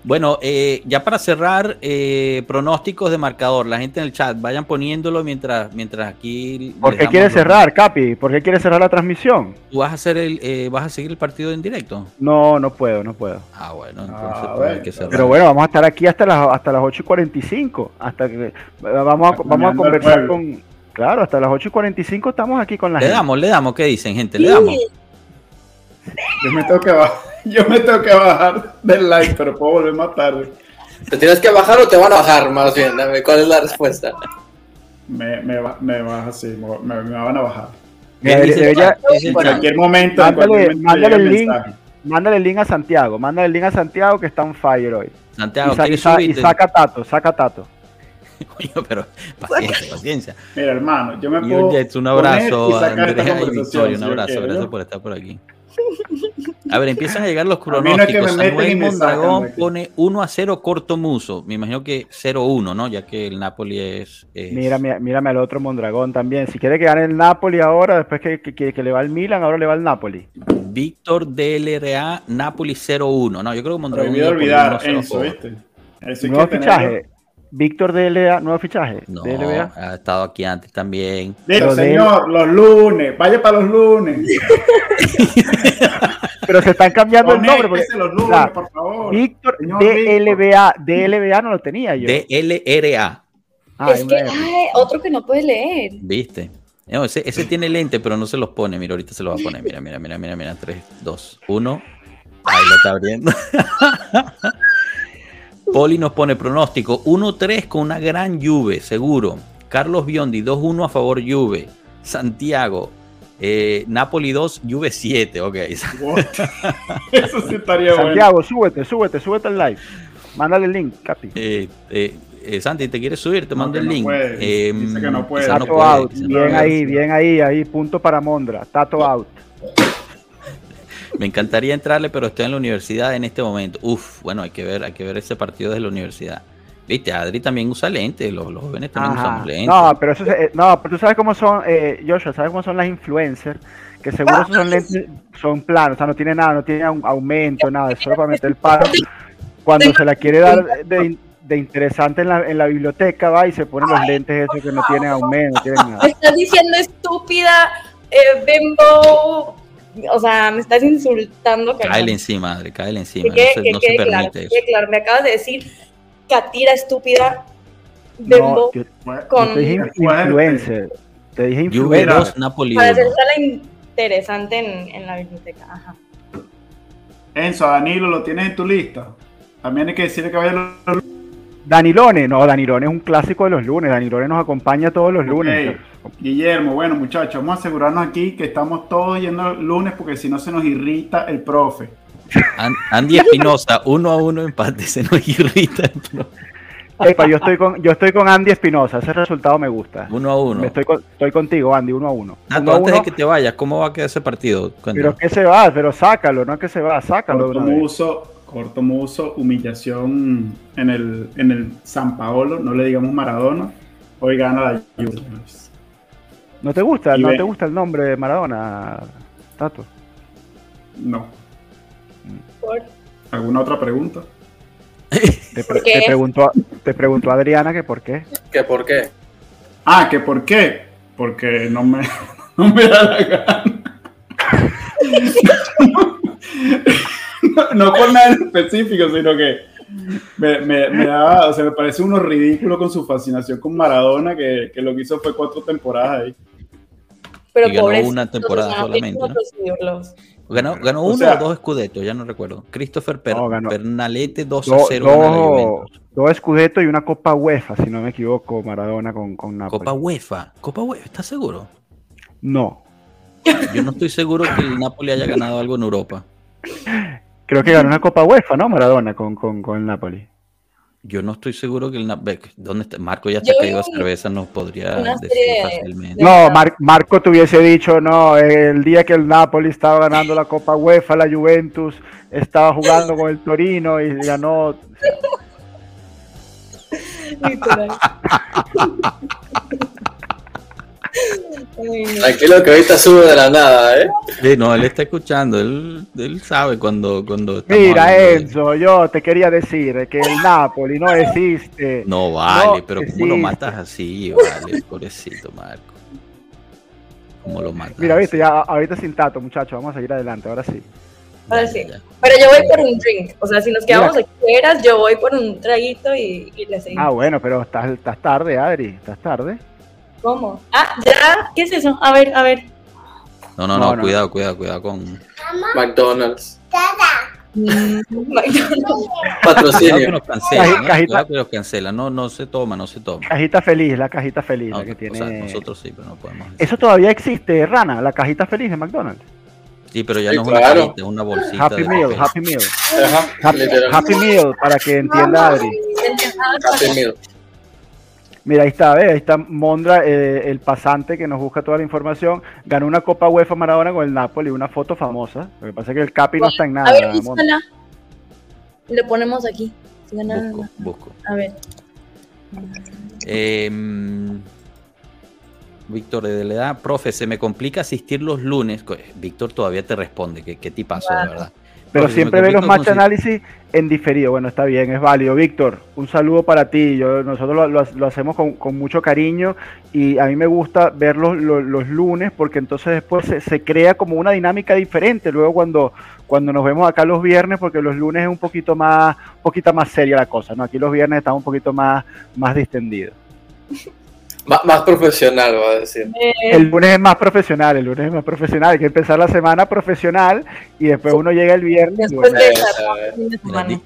Bueno, ya para cerrar, pronósticos de marcador. La gente en el chat, vayan poniéndolo mientras aquí... ¿Por qué quieres cerrar, Capi? ¿Por qué quieres cerrar la transmisión? ¿Tú vas a hacer vas a seguir el partido en directo? No, no puedo. Ah, bueno, entonces hay que cerrar. Pero bueno, vamos a estar aquí hasta las 8:45. Hasta que, vamos a conversar con... Claro, hasta las 8:45 estamos aquí con la gente. Le damos, ¿qué dicen, gente? Le damos. Yo me tengo que bajar del live, pero puedo volver más tarde. ¿Te tienes que bajar o te van a bajar? Más bien, dame cuál es la respuesta. Me van a bajar. En cualquier momento. Mándale el link a Santiago. Mándale el link a Santiago que está on fire hoy. Santiago, y saca Tato. Oye, pero paciencia. Mira, hermano, yo me puedo... un abrazo a Andrea y Victoria. Un abrazo, gracias por estar por aquí. A ver, empiezan a llegar los cronósticos. Samuel Mondragón pone 1-0 Corto Muso. Me imagino que 0-1, ¿no? Ya que el Napoli es... Mírame al otro Mondragón también. Si quiere que gane el Napoli ahora, después que le va al Milan, ahora le va al Napoli. Víctor DLRA, Napoli 0-1. No, yo creo que Mondragón... Me voy a olvidar eso, ¿viste? Nuevo fichaje. Víctor DLA, nuevo fichaje. No, DLA. Ha estado aquí antes también. Pero señor, los lunes, vaya para los lunes. Pero se están cambiando el nombre. Porque, los lunes, por favor. Víctor DLBA no lo tenía yo. DLRA. Es que hay otro que no puede leer. ¿Viste? No, ese tiene lente, pero no se los pone. Mira, ahorita se los va a poner. Mira. 3, 2, 1. Ahí lo está abriendo. Poli nos pone pronóstico 1-3 con una gran Juve, seguro. Carlos Biondi 2-1 a favor Juve. Santiago, Napoli 2, Juve 7. Ok. Eso sí estaría bueno. Santiago, súbete al live. Mándale el link, Capi. Santi, ¿te quieres subir? Te mando el link. Dice que no puede. Tato out. Bien ahí. Punto para Mondra. Tato out. Me encantaría entrarle, pero estoy en la universidad en este momento. Uf, bueno, hay que ver ese partido desde la universidad. Viste, Adri también usa lentes, los jóvenes también usamos lentes. No, pero tú sabes cómo son, Joshua, sabes cómo son las influencers, que seguro son lentes, son planos, o sea, no tiene nada, no tiene aumento, nada, es solo para meter el paro. Cuando se la quiere dar de interesante en la biblioteca, va y se ponen los lentes esos que no tienen aumento, no tienen nada. Me estás diciendo estúpida, bimbo. O sea, me estás insultando. Cáele encima, madre. Que no se permite, claro. Me acabas de decir catira estúpida. No, te dije influencer. Te dije influencer. Para ser sala interesante en la biblioteca. Ajá. Enzo, a Danilo lo tienes en tu lista. También hay que decirle que vaya los... Danilone es un clásico de los lunes. Danilone nos acompaña todos los lunes. Guillermo, bueno muchachos, vamos a asegurarnos aquí que estamos todos yendo el lunes porque si no se nos irrita el profe. Andy Espinosa, 1-1 empate, se nos irrita el profe. Epa, yo estoy con Andy Espinosa, ese resultado me gusta. 1-1. Estoy contigo, Andy, 1-1. Tato, antes de que te vayas, ¿cómo va a quedar ese partido? Cuéntanos. Pero que se va, pero sácalo, no es que se va, sácalo. Corto Muso, humillación en el San Paolo, no le digamos Maradona, hoy gana la Juventus. ¿No te gusta el nombre de Maradona, Tato? No. ¿Por? ¿Alguna otra pregunta? Te preguntó Adriana que por qué. ¿Que por qué? Ah, ¿que por qué? Porque no me da la gana. no por nada en específico, sino que me daba, o sea, me parece uno ridículo con su fascinación con Maradona, que lo que hizo fue 4 temporadas ahí. Pero ganó una temporada solamente, ¿no? Ganó uno o dos Scudettos, ya no recuerdo. Christopher Pernalete 2-0. Dos Scudettos y una Copa UEFA, si no me equivoco, Maradona con Napoli. ¿Copa UEFA? ¿Estás seguro? No. Yo no estoy seguro que el Napoli haya ganado algo en Europa. Creo que ganó una Copa UEFA, ¿no? Maradona con el Napoli. Yo no estoy seguro que el Napoli... ¿Dónde está? Marco ya se ha caído cerveza, nos podría decir fácilmente. No, Marco te hubiese dicho, no, el día que el Napoli estaba ganando la Copa UEFA, la Juventus estaba jugando con el Torino y ganó... Literal. Tranquilo que ahorita sube de la nada, ¿eh? Sí, no, él está escuchando, él sabe cuando mira, Enzo, yo te quería decir que el Napoli no existe. No vale, no, pero existe. ¿Cómo lo matas así? Vale, pobrecito Marco. ¿Cómo lo matas? Mira, viste, ya ahorita sin tato, muchachos, vamos a seguir adelante, ahora sí. Ahora sí, pero yo voy por un drink, o sea, si nos quedamos aquí fuera, yo voy por un traguito y le seguimos. Ah, bueno, pero estás tarde, Adri, estás tarde. ¿Cómo? Ah, ya, ¿qué es eso? A ver. No, cuidado con... McDonald's. McDonald's. Patrocinio. Que nos cancelan, cajita... que los cancelan. No se toma. Cajita feliz, la cajita feliz. No, la que tiene... O sea, nosotros sí, pero no podemos... Eso todavía existe, Rana, la cajita feliz de McDonald's. Sí, pero ya sí, no es una cajita, es una bolsita. Happy Meal. Happy Meal, para que entienda Adri. Happy Meal. Mira, ahí está Mondra, el pasante que nos busca toda la información. Ganó una Copa UEFA Maradona con el Napoli, una foto famosa. Lo que pasa es que el Capi no está en nada. A ver, búscala. Le ponemos aquí. Busco. A ver. Víctor de la edad, profe, se me complica asistir los lunes. Víctor todavía te responde, qué tipazo, de verdad. Pero porque siempre ve los match análisis en diferido. Bueno, está bien, es válido. Víctor, un saludo para ti. Nosotros lo hacemos con mucho cariño y a mí me gusta ver los lunes porque entonces después se crea como una dinámica diferente. Luego cuando nos vemos acá los viernes, porque los lunes es un poquito más seria la cosa, ¿no? Aquí los viernes estamos un poquito más distendidos. Más profesional, va a decir. El lunes es más profesional. Hay que empezar la semana profesional y después uno llega el viernes. Mira,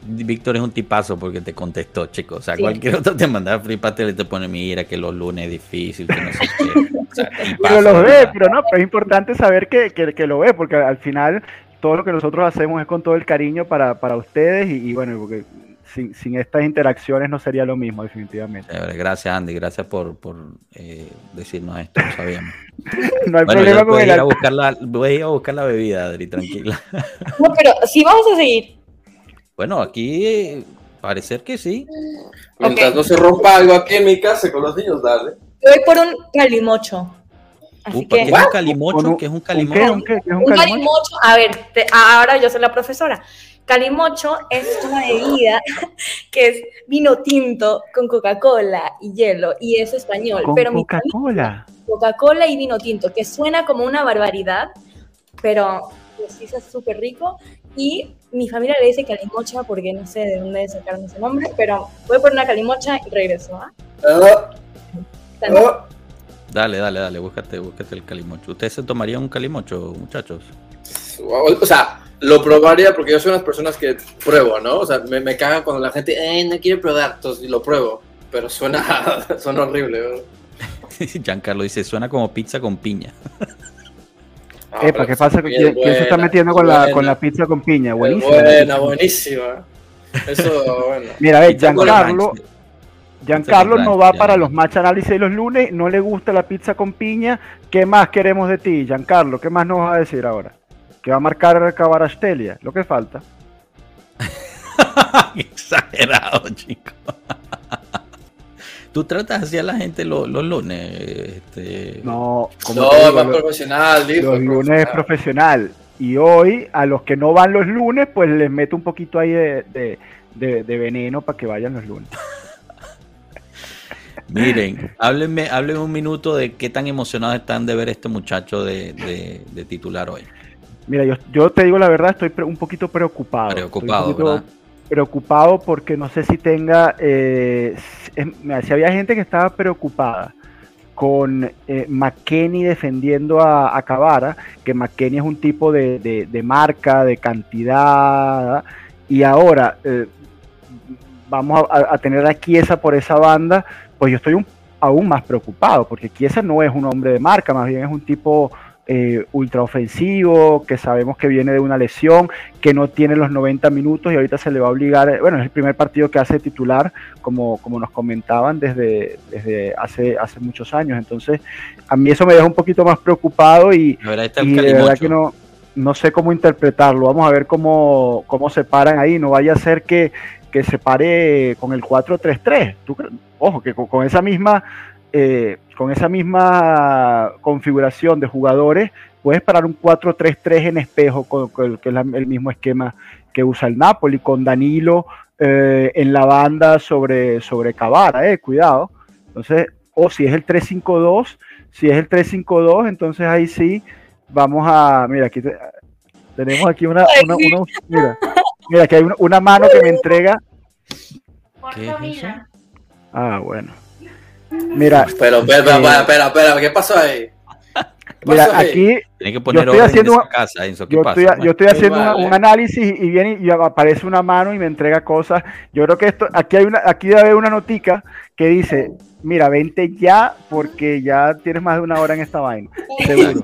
Víctor es un tipazo porque te contestó, chicos. O sea, cualquier otro te manda free pastel y te pone, mira, que los lunes es difícil, que no sé qué. O sea, tipazo, pero los ve, ¿verdad? Pero no, pero es importante saber que lo ve, porque al final todo lo que nosotros hacemos es con todo el cariño para ustedes y bueno, porque... Sin estas interacciones no sería lo mismo, definitivamente. Gracias, Andy. Gracias por decirnos esto. No sabíamos. No hay problema con el... Voy a ir a buscar la bebida, Adri, tranquila. No, pero sí vamos a seguir. Bueno, aquí parecer que sí. Mientras no se rompa algo aquí en mi casa con los niños, dale. Yo voy por un calimocho. ¿Qué es un calimocho? ¿Qué es un calimocho? Un calimocho. A ver, ahora yo soy la profesora. Calimocho es una bebida que es vino tinto con Coca-Cola y hielo, y es español. ¿Con pero Coca-Cola? Coca-Cola y vino tinto, que suena como una barbaridad, pero pues, sí es súper rico. Y mi familia le dice calimocha porque no sé de dónde sacaron ese nombre, pero voy por una calimocha y regreso. Dale, búscate el calimocho. ¿Ustedes se tomarían un calimocho, muchachos? O sea... Lo probaría porque yo soy unas personas que pruebo, ¿no? O sea, me cagan cuando la gente no quiere probar, entonces lo pruebo. Pero suena horrible, ¿no? Giancarlo dice, suena como pizza con piña. Epa, ¿qué pasa? ¿Quién se está metiendo con la pizza con piña? Buenísima. Buenísima. Eso, bueno. Mira, a ver, Giancarlo no va para los match análisis de los lunes, no le gusta la pizza con piña. ¿Qué más queremos de ti, Giancarlo? ¿Qué más nos vas a decir ahora? Que va a marcar Kvaratskhelia, lo que falta. Exagerado, chico. ¿Tú tratas así a la gente los lunes? No, es más profesional. Los lunes es profesional. Y hoy, a los que no van los lunes, pues les meto un poquito ahí de veneno para que vayan los lunes. Miren, háblenme un minuto de qué tan emocionados están de ver a este muchacho de titular hoy. Mira, yo te digo la verdad, estoy un poquito preocupado. Preocupado porque no sé si había gente que estaba preocupada con McKennie defendiendo a Kvara, que McKennie es un tipo de marca, de cantidad, y ahora vamos a tener a Chiesa por esa banda, pues yo estoy aún más preocupado, porque Chiesa no es un hombre de marca, más bien es un tipo ultraofensivo, que sabemos que viene de una lesión, que no tiene los 90 minutos y ahorita se le va a obligar, bueno, es el primer partido que hace titular, como nos comentaban desde hace muchos años, entonces a mí eso me deja un poquito más preocupado y de verdad que no sé cómo interpretarlo, vamos a ver cómo se paran ahí, no vaya a ser que se pare con el 4-3-3, ojo, que con esa misma... con esa misma configuración de jugadores, puedes parar un 4-3-3 en espejo, que es el mismo esquema que usa el Napoli, con Danilo en la banda sobre Kvara, cuidado. Entonces, si es el 3-5-2, entonces ahí sí, vamos a... Mira, aquí tenemos aquí una mira, que hay una mano que me entrega. ¿Qué es eso? Ah, bueno. Mira, espera, ¿qué pasó ahí? Mira, aquí yo estoy haciendo un análisis y viene y aparece una mano y me entrega cosas. Yo creo que esto, aquí debe haber una notica que dice, mira, vente ya porque ya tienes más de una hora en esta vaina. Seguro.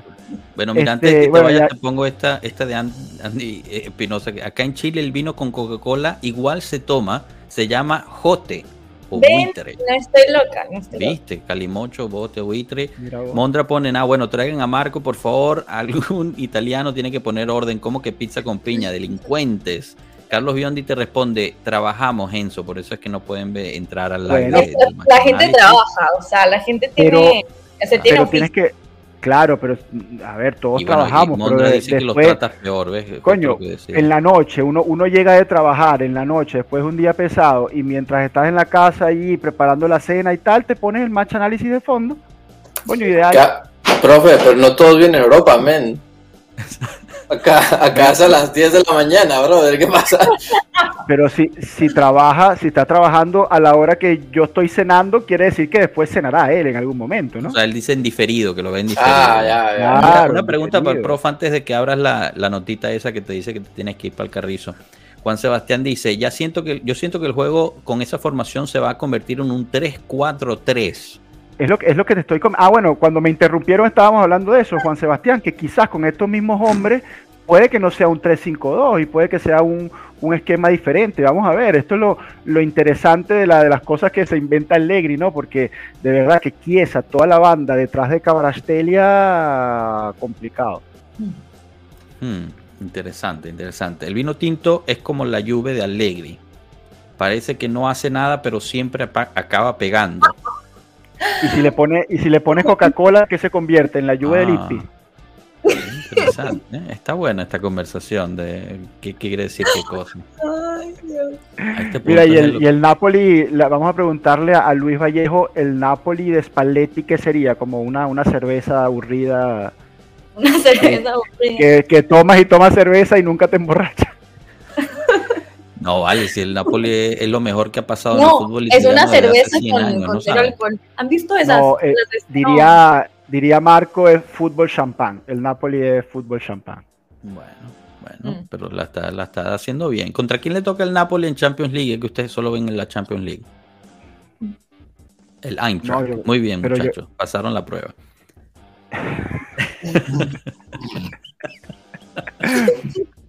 Bueno, mira, antes que te vayas, te pongo esta de Andy Espinosa. Acá en Chile el vino con Coca-Cola igual se toma, se llama jote. Buitre. No estoy loca, Viste, calimocho, bote, buitre. Mondra ponen, bueno, traigan a Marco, por favor. Algún italiano tiene que poner orden. ¿Cómo que pizza con piña? Delincuentes. Carlos Biondi te responde, trabajamos, Enzo. Por eso es que no pueden entrar al live. Bueno, la gente trabaja, o sea, la gente tiene... Claro, pero a ver, todos trabajamos. Y Mondra pero dice después, que los tratas peor, ¿ves? Coño, en la noche, uno llega de trabajar en la noche, después de un día pesado, y mientras estás en la casa ahí preparando la cena y tal, te pones el match análisis de fondo. Coño, ideal. Profe, pero no todos vienen a Europa, men. Acá es a las 10 de la mañana, brother, ¿qué pasa? Pero si está trabajando a la hora que yo estoy cenando, quiere decir que después cenará él en algún momento, ¿no? O sea, él dice en diferido, que lo ven diferido. Ya. Mira, una pregunta para el profe antes de que abras la notita esa que te dice que te tienes que ir para el carrizo. Juan Sebastián dice, yo siento que el juego con esa formación se va a convertir en un 3-4-3. Es lo que te estoy... bueno, cuando me interrumpieron estábamos hablando de eso, Juan Sebastián, que quizás con estos mismos hombres puede que no sea un 3-5-2 y puede que sea un esquema diferente. Vamos a ver, esto es lo interesante de las cosas que se inventa Allegri, ¿no? Porque de verdad que Chiesa, toda la banda detrás de Kvaratskhelia, complicado. Interesante. El vino tinto es como la Juve de Allegri. Parece que no hace nada, pero siempre acaba pegando. Y si le pones Coca-Cola, ¿qué se convierte? En la lluvia del Ipi. Interesante, ¿eh? Está buena esta conversación de qué quiere decir qué cosa. Ay, Dios. Mira, y el Napoli, vamos a preguntarle a Luis Vallejo, el Napoli de Spalletti, ¿qué sería? Como una cerveza aburrida. Una cerveza aburrida. Que tomas y tomas cerveza y nunca te emborrachas. No, vale, si el Napoli es lo mejor que ha pasado en el fútbol. Es una cerveza con cero alcohol. ¿Han visto esas? Diría Marco, es fútbol champán. El Napoli es fútbol champán. Bueno, pero la está haciendo bien. ¿Contra quién le toca el Napoli en Champions League? Que ustedes solo ven en la Champions League. El Eintracht. Muy bien, muchachos. Pasaron la prueba.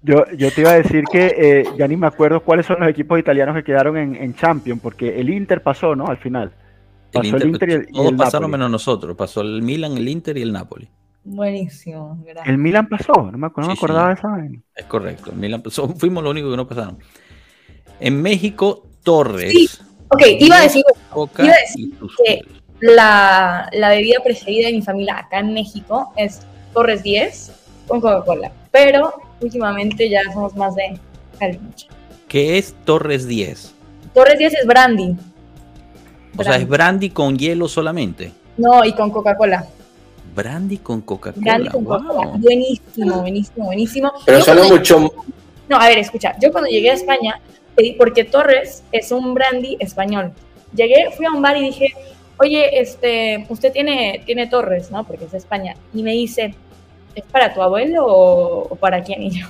Yo te iba a decir que ya ni me acuerdo cuáles son los equipos italianos que quedaron en Champions, porque el Inter pasó, ¿no? Al final. Pasó el Inter y el todos pasaron Napoli. Menos nosotros. Pasó el Milan, el Inter y el Napoli. Buenísimo, gracias. El Milan pasó, no me acordaba de esa vaina. Es correcto, el Milan pasó. Fuimos los únicos que no pasaron. En México, Torres. Sí, ok, iba a decir que la bebida preferida de mi familia acá en México es Torres 10 con Coca-Cola, pero... últimamente ya somos más de calimocho. ¿Qué es Torres 10? Torres 10 es brandy. O sea, ¿es brandy con hielo solamente? No, y con Coca-Cola. Brandy con Coca-Cola. Brandy con Coca-Cola. Wow. Buenísimo. Pero solo mucho... No, a ver, escucha. Yo cuando llegué a España, porque Torres es un brandy español. Llegué, fui a un bar y dije, oye, usted tiene Torres, ¿no? Porque es de España. Y me dice, ¿es para tu abuelo o para quién? Y yo,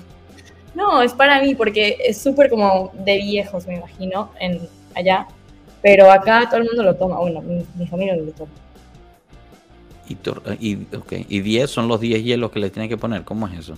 no, es para mí, porque es súper como de viejos, me imagino, allá. Pero acá todo el mundo lo toma. Bueno, mi familia lo toma. ¿Y 10 son los 10 hielos que le tienen que poner? ¿Cómo es eso?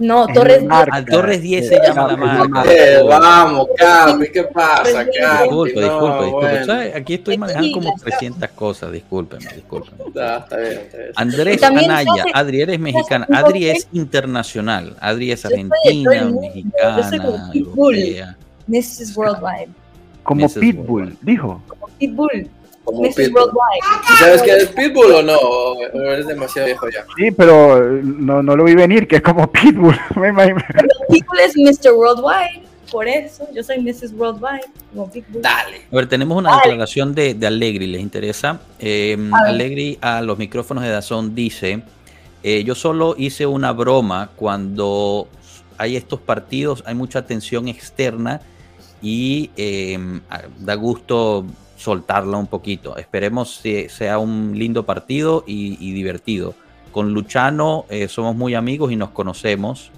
No, Torres 10. Torres 10 se llama la marca. Vamos, Capi, ¿qué pasa, Capi? Disculpe. ¿Sabes? Aquí estoy manejando como 300 cosas, discúlpeme. Está bien, está bien. Andrés Anaya, Adri, eres mexicana. Adri es internacional. Adri es argentina, mexicana. Yo soy como Pitbull. Mrs. Worldwide. Como Pitbull, dijo. Como Pitbull. ¿Sabes qué es Pitbull o no? ¿O eres demasiado viejo ya? Sí, pero no lo vi venir, que es como Pitbull. Pero Pitbull es Mr. Worldwide, por eso yo soy Mrs. Worldwide, como Pitbull. Dale. A ver, tenemos una declaración de Allegri, ¿les interesa? Allegri a los micrófonos de DAZN dice, yo solo hice una broma cuando hay estos partidos, hay mucha tensión externa y da gusto soltarla un poquito. Esperemos que sea un lindo partido y divertido. Con Luchano somos muy amigos y nos conocemos.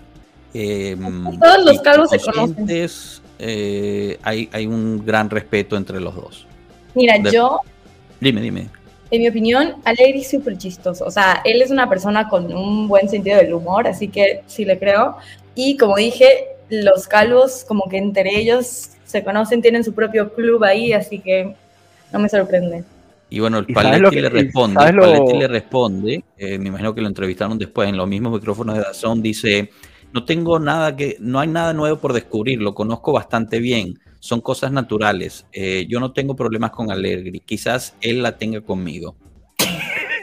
Todos los cargos se conocen. Hay un gran respeto entre los dos. Mira, Dime. En mi opinión, Allegri es súper chistoso. O sea, él es una persona con un buen sentido del humor, así que sí le creo. Y como dije, los calvos como que entre ellos se conocen, tienen su propio club ahí, así que no me sorprende. Y bueno, Spalletti le responde, me imagino que lo entrevistaron después en los mismos micrófonos de DAZN, dice, no hay nada nuevo por descubrir, lo conozco bastante bien, son cosas naturales, yo no tengo problemas con Allegri, quizás él la tenga conmigo.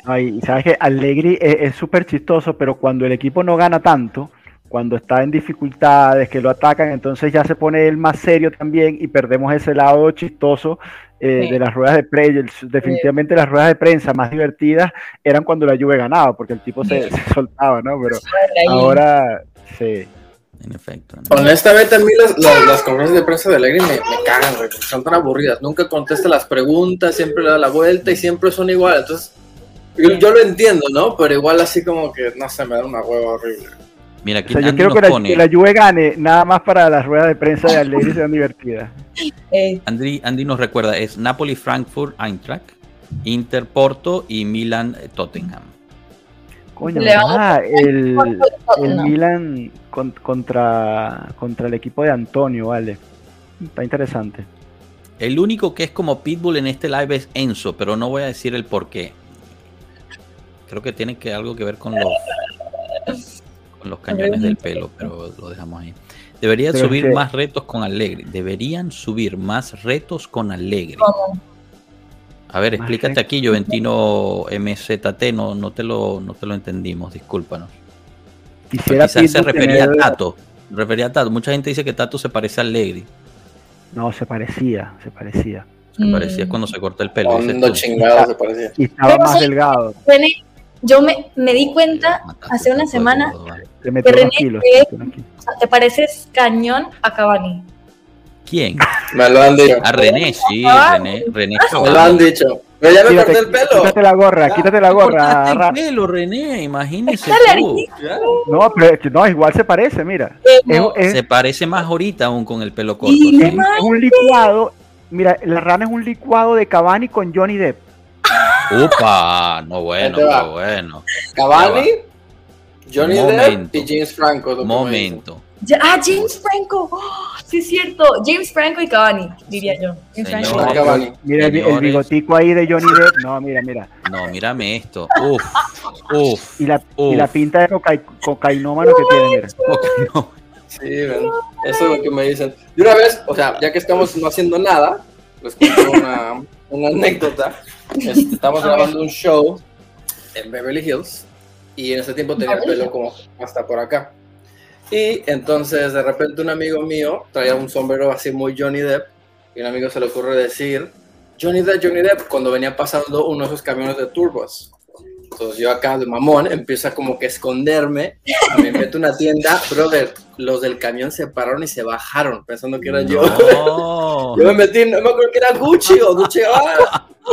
Ay, sabes que Allegri es súper chistoso, pero cuando el equipo no gana tanto, cuando está en dificultades, que lo atacan, entonces ya se pone él más serio también y perdemos ese lado chistoso de las ruedas de prensa. Definitivamente las ruedas de prensa más divertidas eran cuando la Juve ganaba, porque el tipo se soltaba, ¿no? Pero ahora sí. En efecto. Honestamente, a mí las conferencias de prensa de Allegri me cagan, güey, son tan aburridas. Nunca contesta las preguntas, siempre le da la vuelta y siempre son igual. Entonces, yo lo entiendo, ¿no? Pero igual así como que, no sé, me da una hueva horrible. Mira, aquí yo quiero que la Juve gane, nada más para las ruedas de prensa de Allegri sean divertidas. Andy nos recuerda, es Napoli, Frankfurt, Eintracht, Inter, Porto y Milan, Tottenham. Coño, el Milan contra el equipo de Antonio, vale. Está interesante. El único que es como Pitbull en este live es Enzo, pero no voy a decir el por qué. Creo que tiene algo que ver con los cañones del pelo, pero lo dejamos ahí. Deberían subir más retos con Allegri. A ver, explícate aquí, Juventino MZT, no te lo entendimos, discúlpanos. Quizás se refería a Tato. Mucha gente dice que Tato se parece a Allegri. No, se parecía. Se parecía cuando se cortó el pelo. Cuando chingado se parecía. Y estaba más delgado. Yo me di cuenta hace una semana que René, te pareces cañón a Cavani. ¿Quién? Me lo han dicho. A René, sí, René Cavani. Me lo han dicho. Pero ya me corté el pelo. Quítate la gorra. Cortaste el pelo, René, imagínese tú. No, pero igual se parece, mira. Se parece más ahorita aún con el pelo corto. ¿Sí? Un licuado, mira, la rana es un licuado de Cavani con Johnny Depp. Upa, no bueno. Cavani, Johnny Depp y James Franco. James Franco. Oh, sí, es cierto. James Franco y Cavani, diría yo. James Franco. Cavani. Mira el bigotico ahí de Johnny Depp. No, mira. No, mírame esto. Uf. Y la pinta de cocainómano que tiene, mira. Sí, ven. Eso es lo que me dicen. Y una vez, o sea, ya que estamos no haciendo nada, les cuento una anécdota. Estamos grabando un show en Beverly Hills y en ese tiempo tenía el pelo como hasta por acá. Y entonces de repente un amigo mío traía un sombrero así muy Johnny Depp y un amigo se le ocurre decir Johnny Depp cuando venía pasando uno de esos camiones de turbos. Entonces yo acá de mamón empiezo a como que esconderme, me meto en una tienda, brother, los del camión se pararon y se bajaron pensando que era yo. Yo me metí, no me acuerdo que era Gucci o Gucci.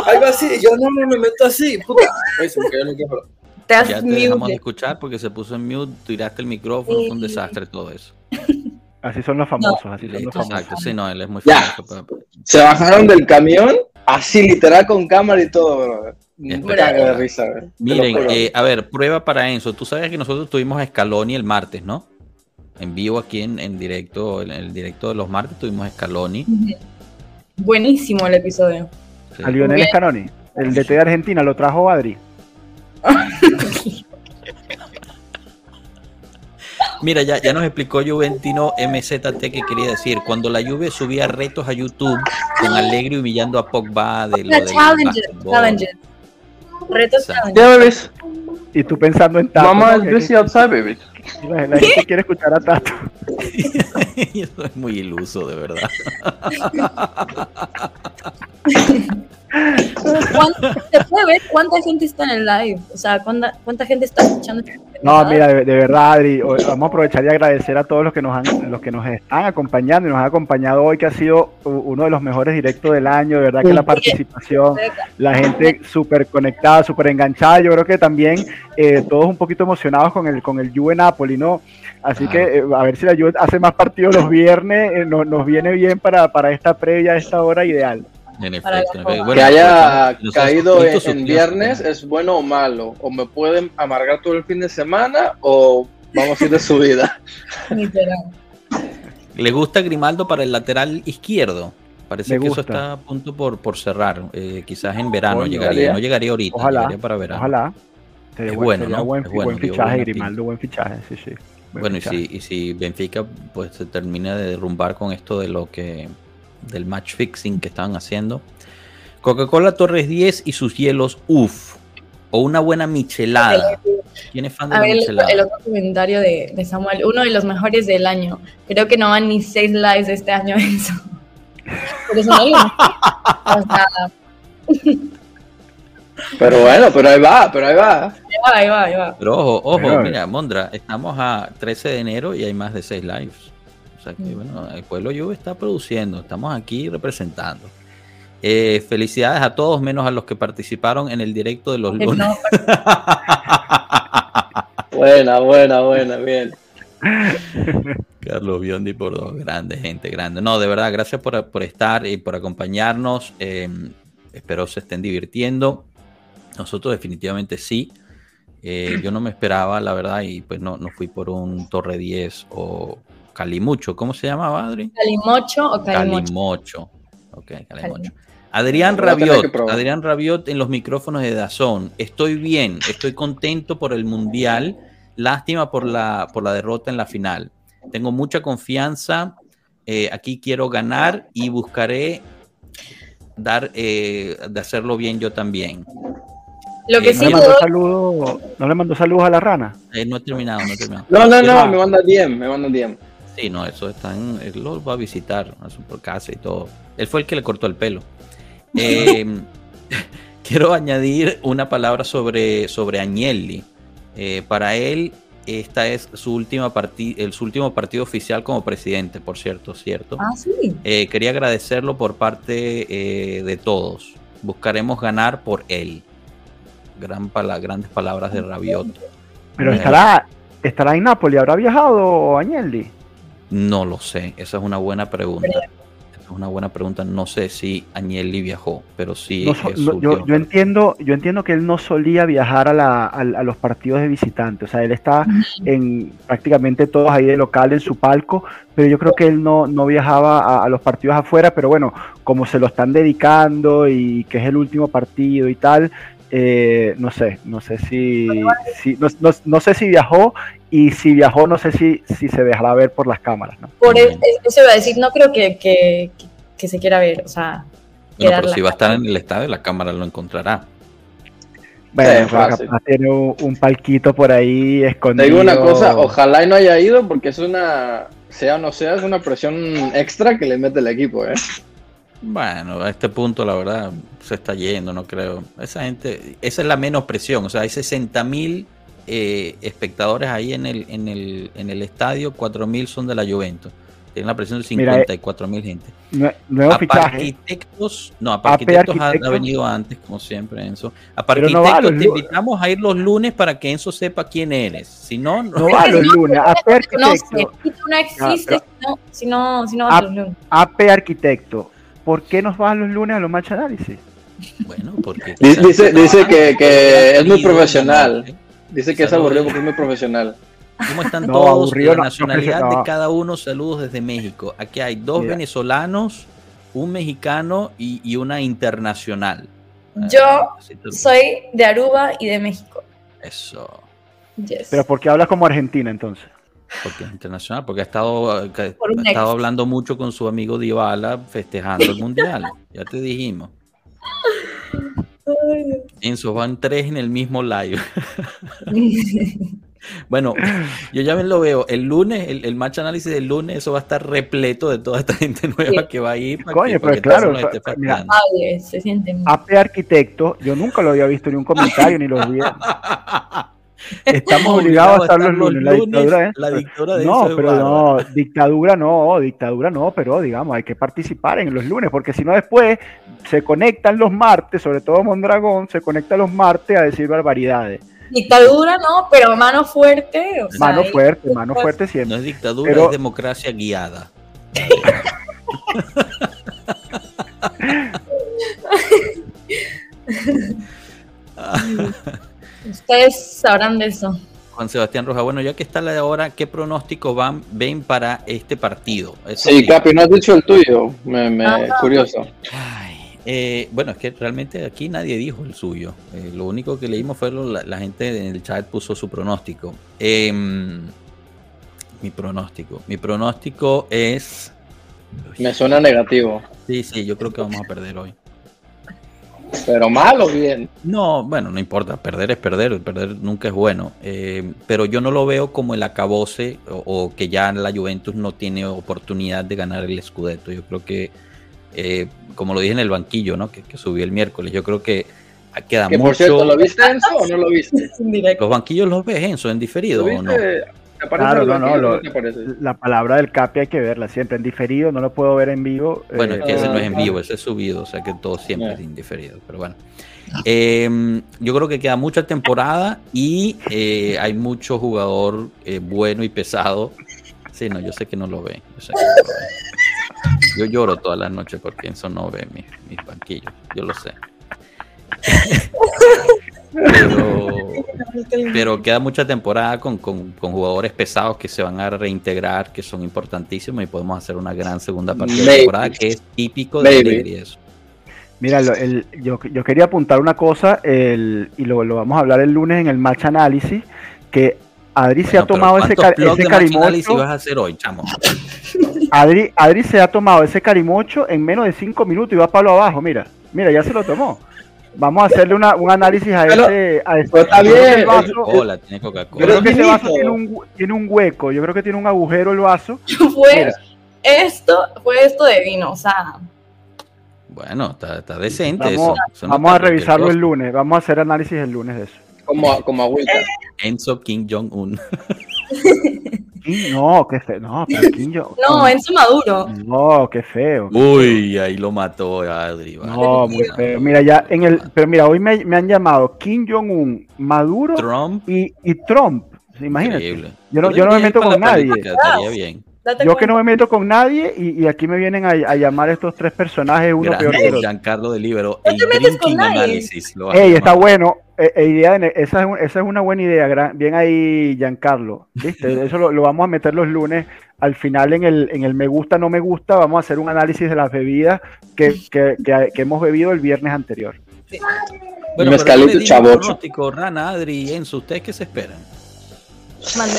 Ahí va así, yo no me meto así, puta. Ay, se me quedó el micrófono. Ya te dejamos de escuchar porque se puso en mute, tiraste el micrófono, fue un desastre todo eso. Así son los famosos, no, así son los famosos. Exacto, sí, no, él es muy famoso. Pero... se bajaron del camión, así literal con cámara y todo, bro. De risa, bro. Miren, a ver, prueba para Enzo. Tú sabes que nosotros tuvimos a Scaloni el martes, ¿no? En vivo aquí en directo, en el directo de los martes tuvimos a Scaloni. Buenísimo el episodio. Sí. A Lionel Scaloni, el DT de Argentina, lo trajo Adri. Mira, ya nos explicó Juventino MZT que quería decir. Cuando la Juve subía retos a YouTube con Allegri humillando a Pogba de lo de challenges. Retos challenges. Y tú pensando en Tato. Mamá, es Lucy outside, baby. La gente quiere escuchar a Tato. Eso es muy iluso, de verdad. ¿Se puede ver cuánta gente está en el live? O sea, ¿cuánta gente está escuchando? No, mira, de verdad, Adri, vamos a aprovechar y agradecer a todos los que nos están acompañando y nos han acompañado hoy, que ha sido uno de los mejores directos del año. De verdad que la participación, la gente súper conectada, súper enganchada. Yo creo que también todos un poquito emocionados con el Juve Napoli, ¿no? Así que a ver si la Juve hace más partidos los viernes, nos viene bien para esta previa, esta hora ideal. En efecto. Bueno, que haya caído en viernes es bueno o malo, o me pueden amargar todo el fin de semana o vamos a ir de subida. Literal. ¿Le gusta Grimaldo para el lateral izquierdo? Parece que eso está a punto por cerrar, quizás en verano llegaría, no llegaría ahorita, ojalá, llegaría para verano. Ojalá. Es bueno, ¿no? Buen fichaje, Grimaldo, buen fichaje, sí. Bueno, fichaje. Y si Benfica pues se termina de derrumbar con esto de lo que... del match fixing que estaban haciendo. Coca-Cola Torres 10 y sus hielos, uff, o una buena michelada. ¿Quién es fan de la michelada? El otro comentario de Samuel, uno de los mejores del año. Creo que no van ni 6 lives este año, eso. Pero eso no hay. Pero bueno, pero ahí va. Pero ojo, mira, Mondra, estamos a 13 de enero y hay más de 6 lives. O sea que, bueno, el pueblo Juve está produciendo, estamos aquí representando. Felicidades a todos, menos a los que participaron en el directo de los lunes. No. buena, bien. Carlos Biondi, por dos, grande, gente grande. No, de verdad, gracias por estar y por acompañarnos. Espero se estén divirtiendo. Nosotros definitivamente sí. Yo no me esperaba, la verdad, y pues no fui por un Torre 10 o... Calimocho, ¿cómo se llamaba, Adri? Calimocho o Calimocho. Ok, Calimocho. Adrián Rabiot en los micrófonos de DAZN. Estoy bien, estoy contento por el Mundial. Lástima por la derrota en la final. Tengo mucha confianza. Aquí quiero ganar y buscaré de hacerlo bien yo también. Lo que ¿No le mandó saludos a la rana? No he terminado. No, me manda DM. Sí, no, eso está él los va a visitar a su casa y todo. Él fue el que le cortó el pelo. Quiero añadir una palabra sobre Agnelli. Para él, esta es su último partido oficial como presidente, por cierto, ¿cierto? Ah, sí. Quería agradecerlo por parte de todos. Buscaremos ganar por él. Grandes palabras de Rabiot. Pero estará en Napoli. ¿Habrá viajado Agnelli? No lo sé, esa es una buena pregunta. No sé si Agnelli viajó, pero sí. Yo entiendo que él no solía viajar a los partidos de visitante. O sea, él está en prácticamente todos ahí de local en su palco, pero yo creo que él no viajaba a los partidos afuera. Pero bueno, como se lo están dedicando y que es el último partido y tal. No sé si viajó, y si viajó no sé si se dejará ver por las cámaras, ¿no? Por eso iba a decir, no creo que se quiera ver, o sea, bueno, pero si va a estar en el estadio, la cámara lo encontrará. Bueno, capaz tiene un palquito por ahí escondido. Te digo una cosa, ojalá y no haya ido, porque es una presión extra que le mete el equipo, ¿eh? Bueno, a este punto la verdad se está yendo, no creo. Esa gente, esa es la menos presión. O sea, hay 60.000 espectadores ahí en el estadio, 4.000 son de la Juventus. Tienen la presión de 54.000 gente. Nuevo fichaje. No, a Arquitectos ha venido antes, como siempre, Enzo. A Arquitectos te invitamos a ir los lunes para que Enzo sepa quién eres. Si no, no va los lunes. No, si tú no existes, si no vas los lunes. AP Arquitecto, ¿por qué nos vas los lunes a los match análisis? Bueno, porque... Dice que es muy profesional. Dice que es aburrido porque es muy profesional. ¿Cómo están todos? La nacionalidad de cada uno, saludos desde México. Aquí hay dos venezolanos, un mexicano y una internacional. Yo soy de Aruba y de México. Eso. Yes. Pero ¿por qué hablas como argentina entonces? Porque es internacional, porque ha estado hablando mucho con su amigo Dybala festejando el mundial. Ya te dijimos. Enzo, van tres en el mismo live. Bueno, yo ya me lo veo. El lunes, el match análisis del lunes, eso va a estar repleto de toda esta gente nueva que va a ir. Coño, pero claro, se sienten. AP Arquitecto, yo nunca lo había visto ni un comentario ni los vi. Estamos obligados a estar los lunes. La dictadura, ¿eh? La dictadura de no, pero no, dictadura no, pero digamos, hay que participar en los lunes, porque si no después se conectan los martes, sobre todo Mondragón, se conecta los martes a decir barbaridades. Dictadura no, pero mano fuerte. O mano sea, fuerte, es, mano fuerte siempre. No es dictadura, pero... es democracia guiada. Ustedes sabrán de eso. Juan Sebastián Rojas, bueno, ya que está la de ahora, ¿qué pronóstico ven para este partido? Sí, Capi, no has dicho el tuyo, es curioso. Ay, bueno, es que realmente aquí nadie dijo el suyo. Lo único que leímos fue la gente en el chat puso su pronóstico. Mi pronóstico es... Uy, me suena negativo. Sí, yo creo que vamos a perder hoy. ¿Pero mal o bien? No, bueno, no importa, perder es perder, perder nunca es bueno, pero yo no lo veo como el acabose o que ya la Juventus no tiene oportunidad de ganar el Scudetto. Yo creo que, como lo dije en el banquillo, ¿no? que subió el miércoles, yo creo que queda mucho... Que por cierto, ¿lo viste, Enzo, o no lo viste? ¿Los banquillos los ves, Enzo, en diferido o no? Claro, la palabra del Capi hay que verla siempre en diferido, no lo puedo ver en vivo. Bueno, es que ese no es en vivo, ese es subido, o sea que todo siempre es indiferido, pero bueno. Yo creo que queda mucha temporada y hay mucho jugador bueno y pesado. Sí, no, yo sé que no lo ve. Yo lloro todas las noches porque eso no ve mis banquillos, yo lo sé. Pero queda mucha temporada con jugadores pesados que se van a reintegrar, que son importantísimos y podemos hacer una gran segunda parte de temporada que es típico de Allegri eso. Mira, yo quería apuntar una cosa y lo vamos a hablar el lunes en el match análisis, que Adri se ha tomado ese carimocho. Vas a hacer hoy, chamo. Adri se ha tomado ese carimocho en menos de 5 minutos y va palo abajo, mira, ya se lo tomó. Vamos a hacerle un análisis a ese está bien. Hola, tiene Coca-Cola. Yo creo que ese vaso tiene un hueco, yo creo que tiene un agujero el vaso. Fue esto de vino, o sea. Bueno, está decente eso. Vamos a revisarlo el lunes, vamos a hacer análisis el lunes de eso. Como agüita. Enzo Kim Jong-un. No, qué feo. No, Enzo Maduro. No, qué feo. Uy, ahí lo mató Adri. Vale. No, muy feo. Mira, ya en el. Pero mira, hoy me han llamado Kim Jong-un, Maduro, Trump. Y Trump. Imagínate. Increíble. Yo no me meto con nadie. Estaría bien. Yo que no me meto con nadie y aquí me vienen a llamar estos tres personajes, uno grande, peor que el otro. Giancarlo de Libero, el drinking análisis. Ey, está bueno. Esa es una buena idea. Bien ahí, Giancarlo. ¿Viste? Eso lo vamos a meter los lunes. Al final, en el me gusta, no me gusta, vamos a hacer un análisis de las bebidas que hemos bebido el viernes anterior. Sí. Bueno, mezcalito chavocho. Rana, Adri, Enzo, ¿ustedes qué se esperan? Mande.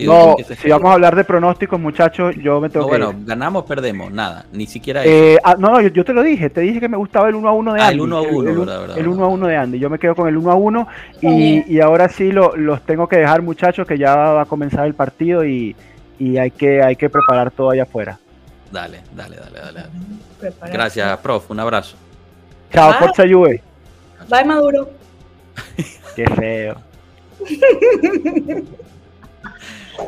No, si vamos a hablar de pronósticos, muchachos, yo me tengo que ir. Ganamos, perdemos, nada, ni siquiera yo te dije que me gustaba el 1-1 de Andy. El 1-1, verdad. El 1-1 de Andy, yo me quedo con el 1-1 y ahora sí los tengo que dejar, muchachos, que ya va a comenzar el partido y hay que preparar todo allá afuera. Dale. Gracias, prof, un abrazo. Chao, Forza Juve. Bye, Maduro. Qué feo.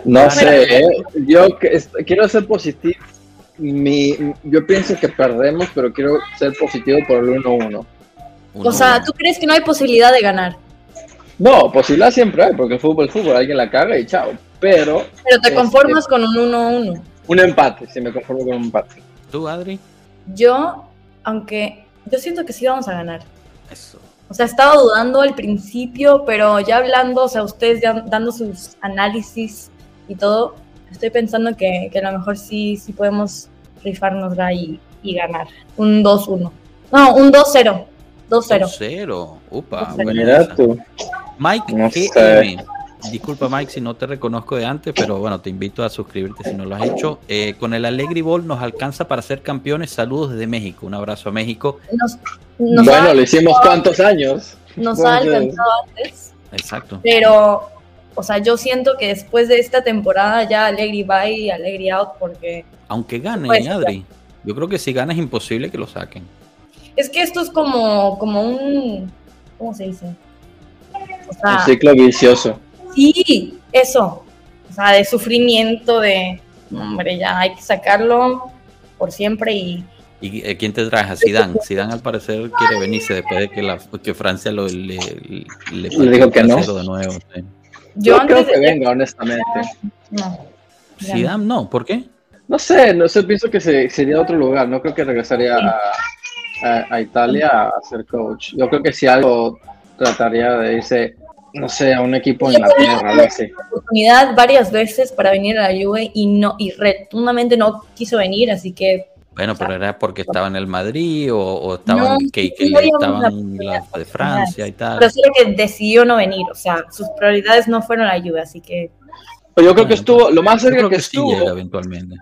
No sé, yo quiero ser positivo. Yo pienso que perdemos, pero quiero ser positivo por el 1-1. O sea, ¿tú crees que no hay posibilidad de ganar? No, posibilidad siempre hay, porque el fútbol es fútbol, alguien la caga y chao. Pero te conformas con un 1-1. Un empate, sí, me conformo con un empate. ¿Tú, Adri? Yo siento que sí vamos a ganar. Eso. O sea, estaba dudando al principio, pero ya hablando, o sea, ustedes ya dando sus análisis y todo, estoy pensando que a lo mejor sí podemos rifárnosla y ganar. Un 2-1. No, un 2-0. 2-0. Upa, mira tú. Mike, no sé. Disculpa, Mike, si no te reconozco de antes, pero bueno, te invito a suscribirte si no lo has hecho. Con el Allegri Ball nos alcanza para ser campeones. Saludos desde México. Un abrazo a México. Bueno, lo hicimos cuántos años. Nos ha alcanzado antes. Exacto. Pero, o sea, yo siento que después de esta temporada ya Allegri va y Allegri out porque... Aunque gane, pues, Adri. Yo creo que si gana es imposible que lo saquen. Es que esto es como un... ¿Cómo se dice? O sea, un ciclo vicioso. Sí, eso. O sea, de sufrimiento, de... Hombre, ya hay que sacarlo por siempre y... ¿Y quién te trae? A Zidane. Zidane al parecer quiere venirse después de que Francia le dijo que no. De nuevo, ¿sí? Yo no creo que venga, honestamente. No. Zidane no, ¿por qué? No sé, pienso que sería otro lugar. No creo que regresaría a Italia a ser coach. Yo creo que si algo trataría de irse, no sé, a un equipo en la tierra. Oportunidad varias veces para venir a la Juve y rotundamente no quiso venir, así que... Bueno, pero era porque estaba en el Madrid o estaba en la de Francia y tal. Pero sí que decidió no venir, o sea, sus prioridades no fueron la Juve, así que... Pero yo creo que estuvo, lo más cerca que estuvo... Sí, eventualmente.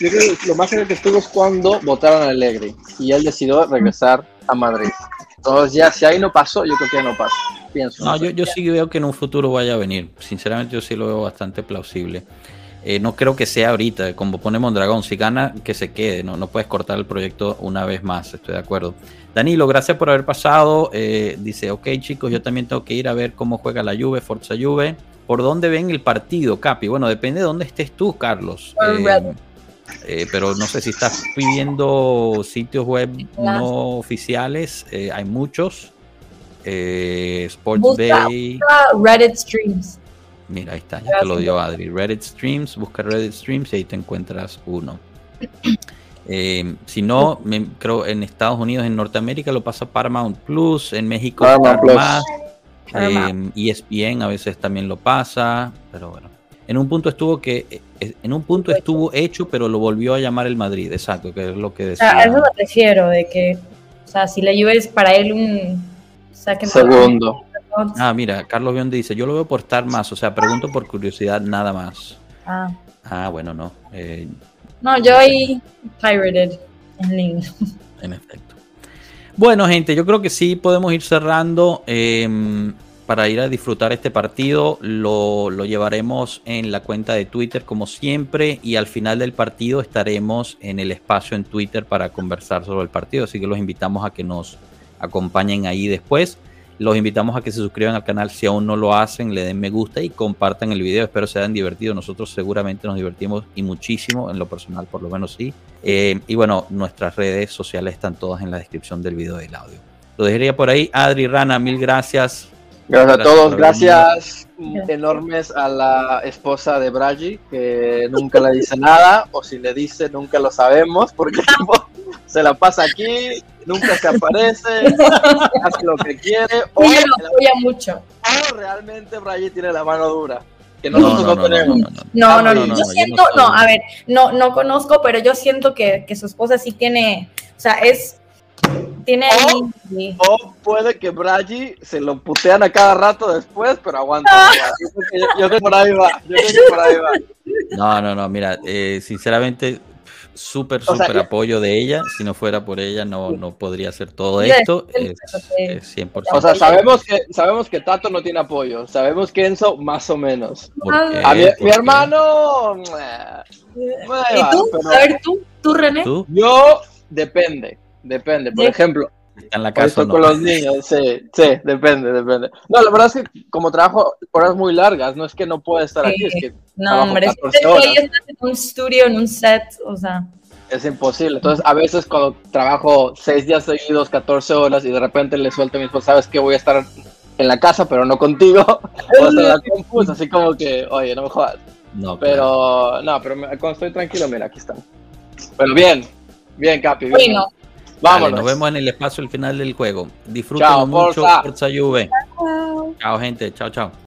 Yo creo que lo más cerca que estuvo es cuando votaron a Allegri y él decidió regresar a Madrid. Entonces ya, si ahí no pasó, yo creo que ya no pasa, pienso. No, yo sí veo que en un futuro vaya a venir. Sinceramente yo sí lo veo bastante plausible. No creo que sea ahorita, como pone Mondragón, si gana, que se quede, no puedes cortar el proyecto una vez más, estoy de acuerdo. Danilo, gracias por haber pasado, dice, ok chicos, yo también tengo que ir a ver cómo juega la Juve, Forza Juve. ¿Por dónde ven el partido, Capi? Bueno, depende de dónde estés tú, Carlos, pero no sé si estás pidiendo sitios web no oficiales, hay muchos, Sports Bay, Reddit Streams. Mira, ahí está, ya te lo dio Adri. Reddit Streams, busca Reddit Streams y ahí te encuentras uno. Si no, creo en Estados Unidos, en Norteamérica lo pasa Paramount Plus, en México Paramount Plus. ESPN a veces también lo pasa, pero bueno. En un punto estuvo hecho, pero lo volvió a llamar el Madrid, exacto, que es lo que decía. A eso me refiero, de que, o sea, si la Juve es para él segundo. Ah, mira, Carlos Bion dice, yo lo veo por estar más, o sea, pregunto por curiosidad nada más. Ah, bueno, no. No, yo ahí pirated en link. En efecto. Bueno, gente, yo creo que sí podemos ir cerrando para ir a disfrutar este partido. Lo llevaremos en la cuenta de Twitter como siempre y al final del partido estaremos en el espacio en Twitter para conversar sobre el partido. Así que los invitamos a que nos acompañen ahí después. Los invitamos a que se suscriban al canal si aún no lo hacen, le den me gusta y compartan el video. Espero se hayan divertido. Nosotros seguramente nos divertimos y muchísimo, en lo personal por lo menos sí. Y bueno, nuestras redes sociales están todas en la descripción del video y del audio. Lo dejaría por ahí. Adri, Rana, mil gracias. Gracias a todos. Gracias enormes a la esposa de Bragi, que nunca le dice nada, o si le dice nunca lo sabemos, porque se la pasa aquí, nunca se aparece, hace lo que quiere. O ella lo apoya mucho. O realmente Bragi tiene la mano dura, que nosotros no tenemos. No, yo siento, no conozco, pero yo siento que su esposa sí tiene, o sea, tiene ahí. O puede que Bragi se lo putean a cada rato después, pero aguanta. Yo creo que por ahí va. No, mira, sinceramente, súper apoyo de ella. Si no fuera por ella, no podría hacer todo esto. Es 100%. O sea, sabemos que Tato no tiene apoyo. Sabemos que Enzo, más o menos. Mi hermano. ¿Y tú? A ver, tú, René. Yo, depende. Por ejemplo, Está en la casa, ¿no? Con los niños, sí, depende. No, la verdad es que como trabajo horas muy largas, no es que no pueda estar aquí, es que no, hombre, estoy en un estudio, en un set, o sea... Es imposible. Entonces, a veces cuando trabajo 6 días seguidos, 14 horas, y de repente le suelto a mi esposa, sabes que voy a estar en la casa, pero no contigo, o sea, la confusa, así como que, oye, no me jodas. No, pero, no, pero cuando estoy tranquilo, mira, aquí están. Pero bien, Capi, bien. Bueno. Vámonos. Vale, nos vemos en el espacio al final del juego. Disfruten mucho, Forza Juve. Chao, gente. Chao.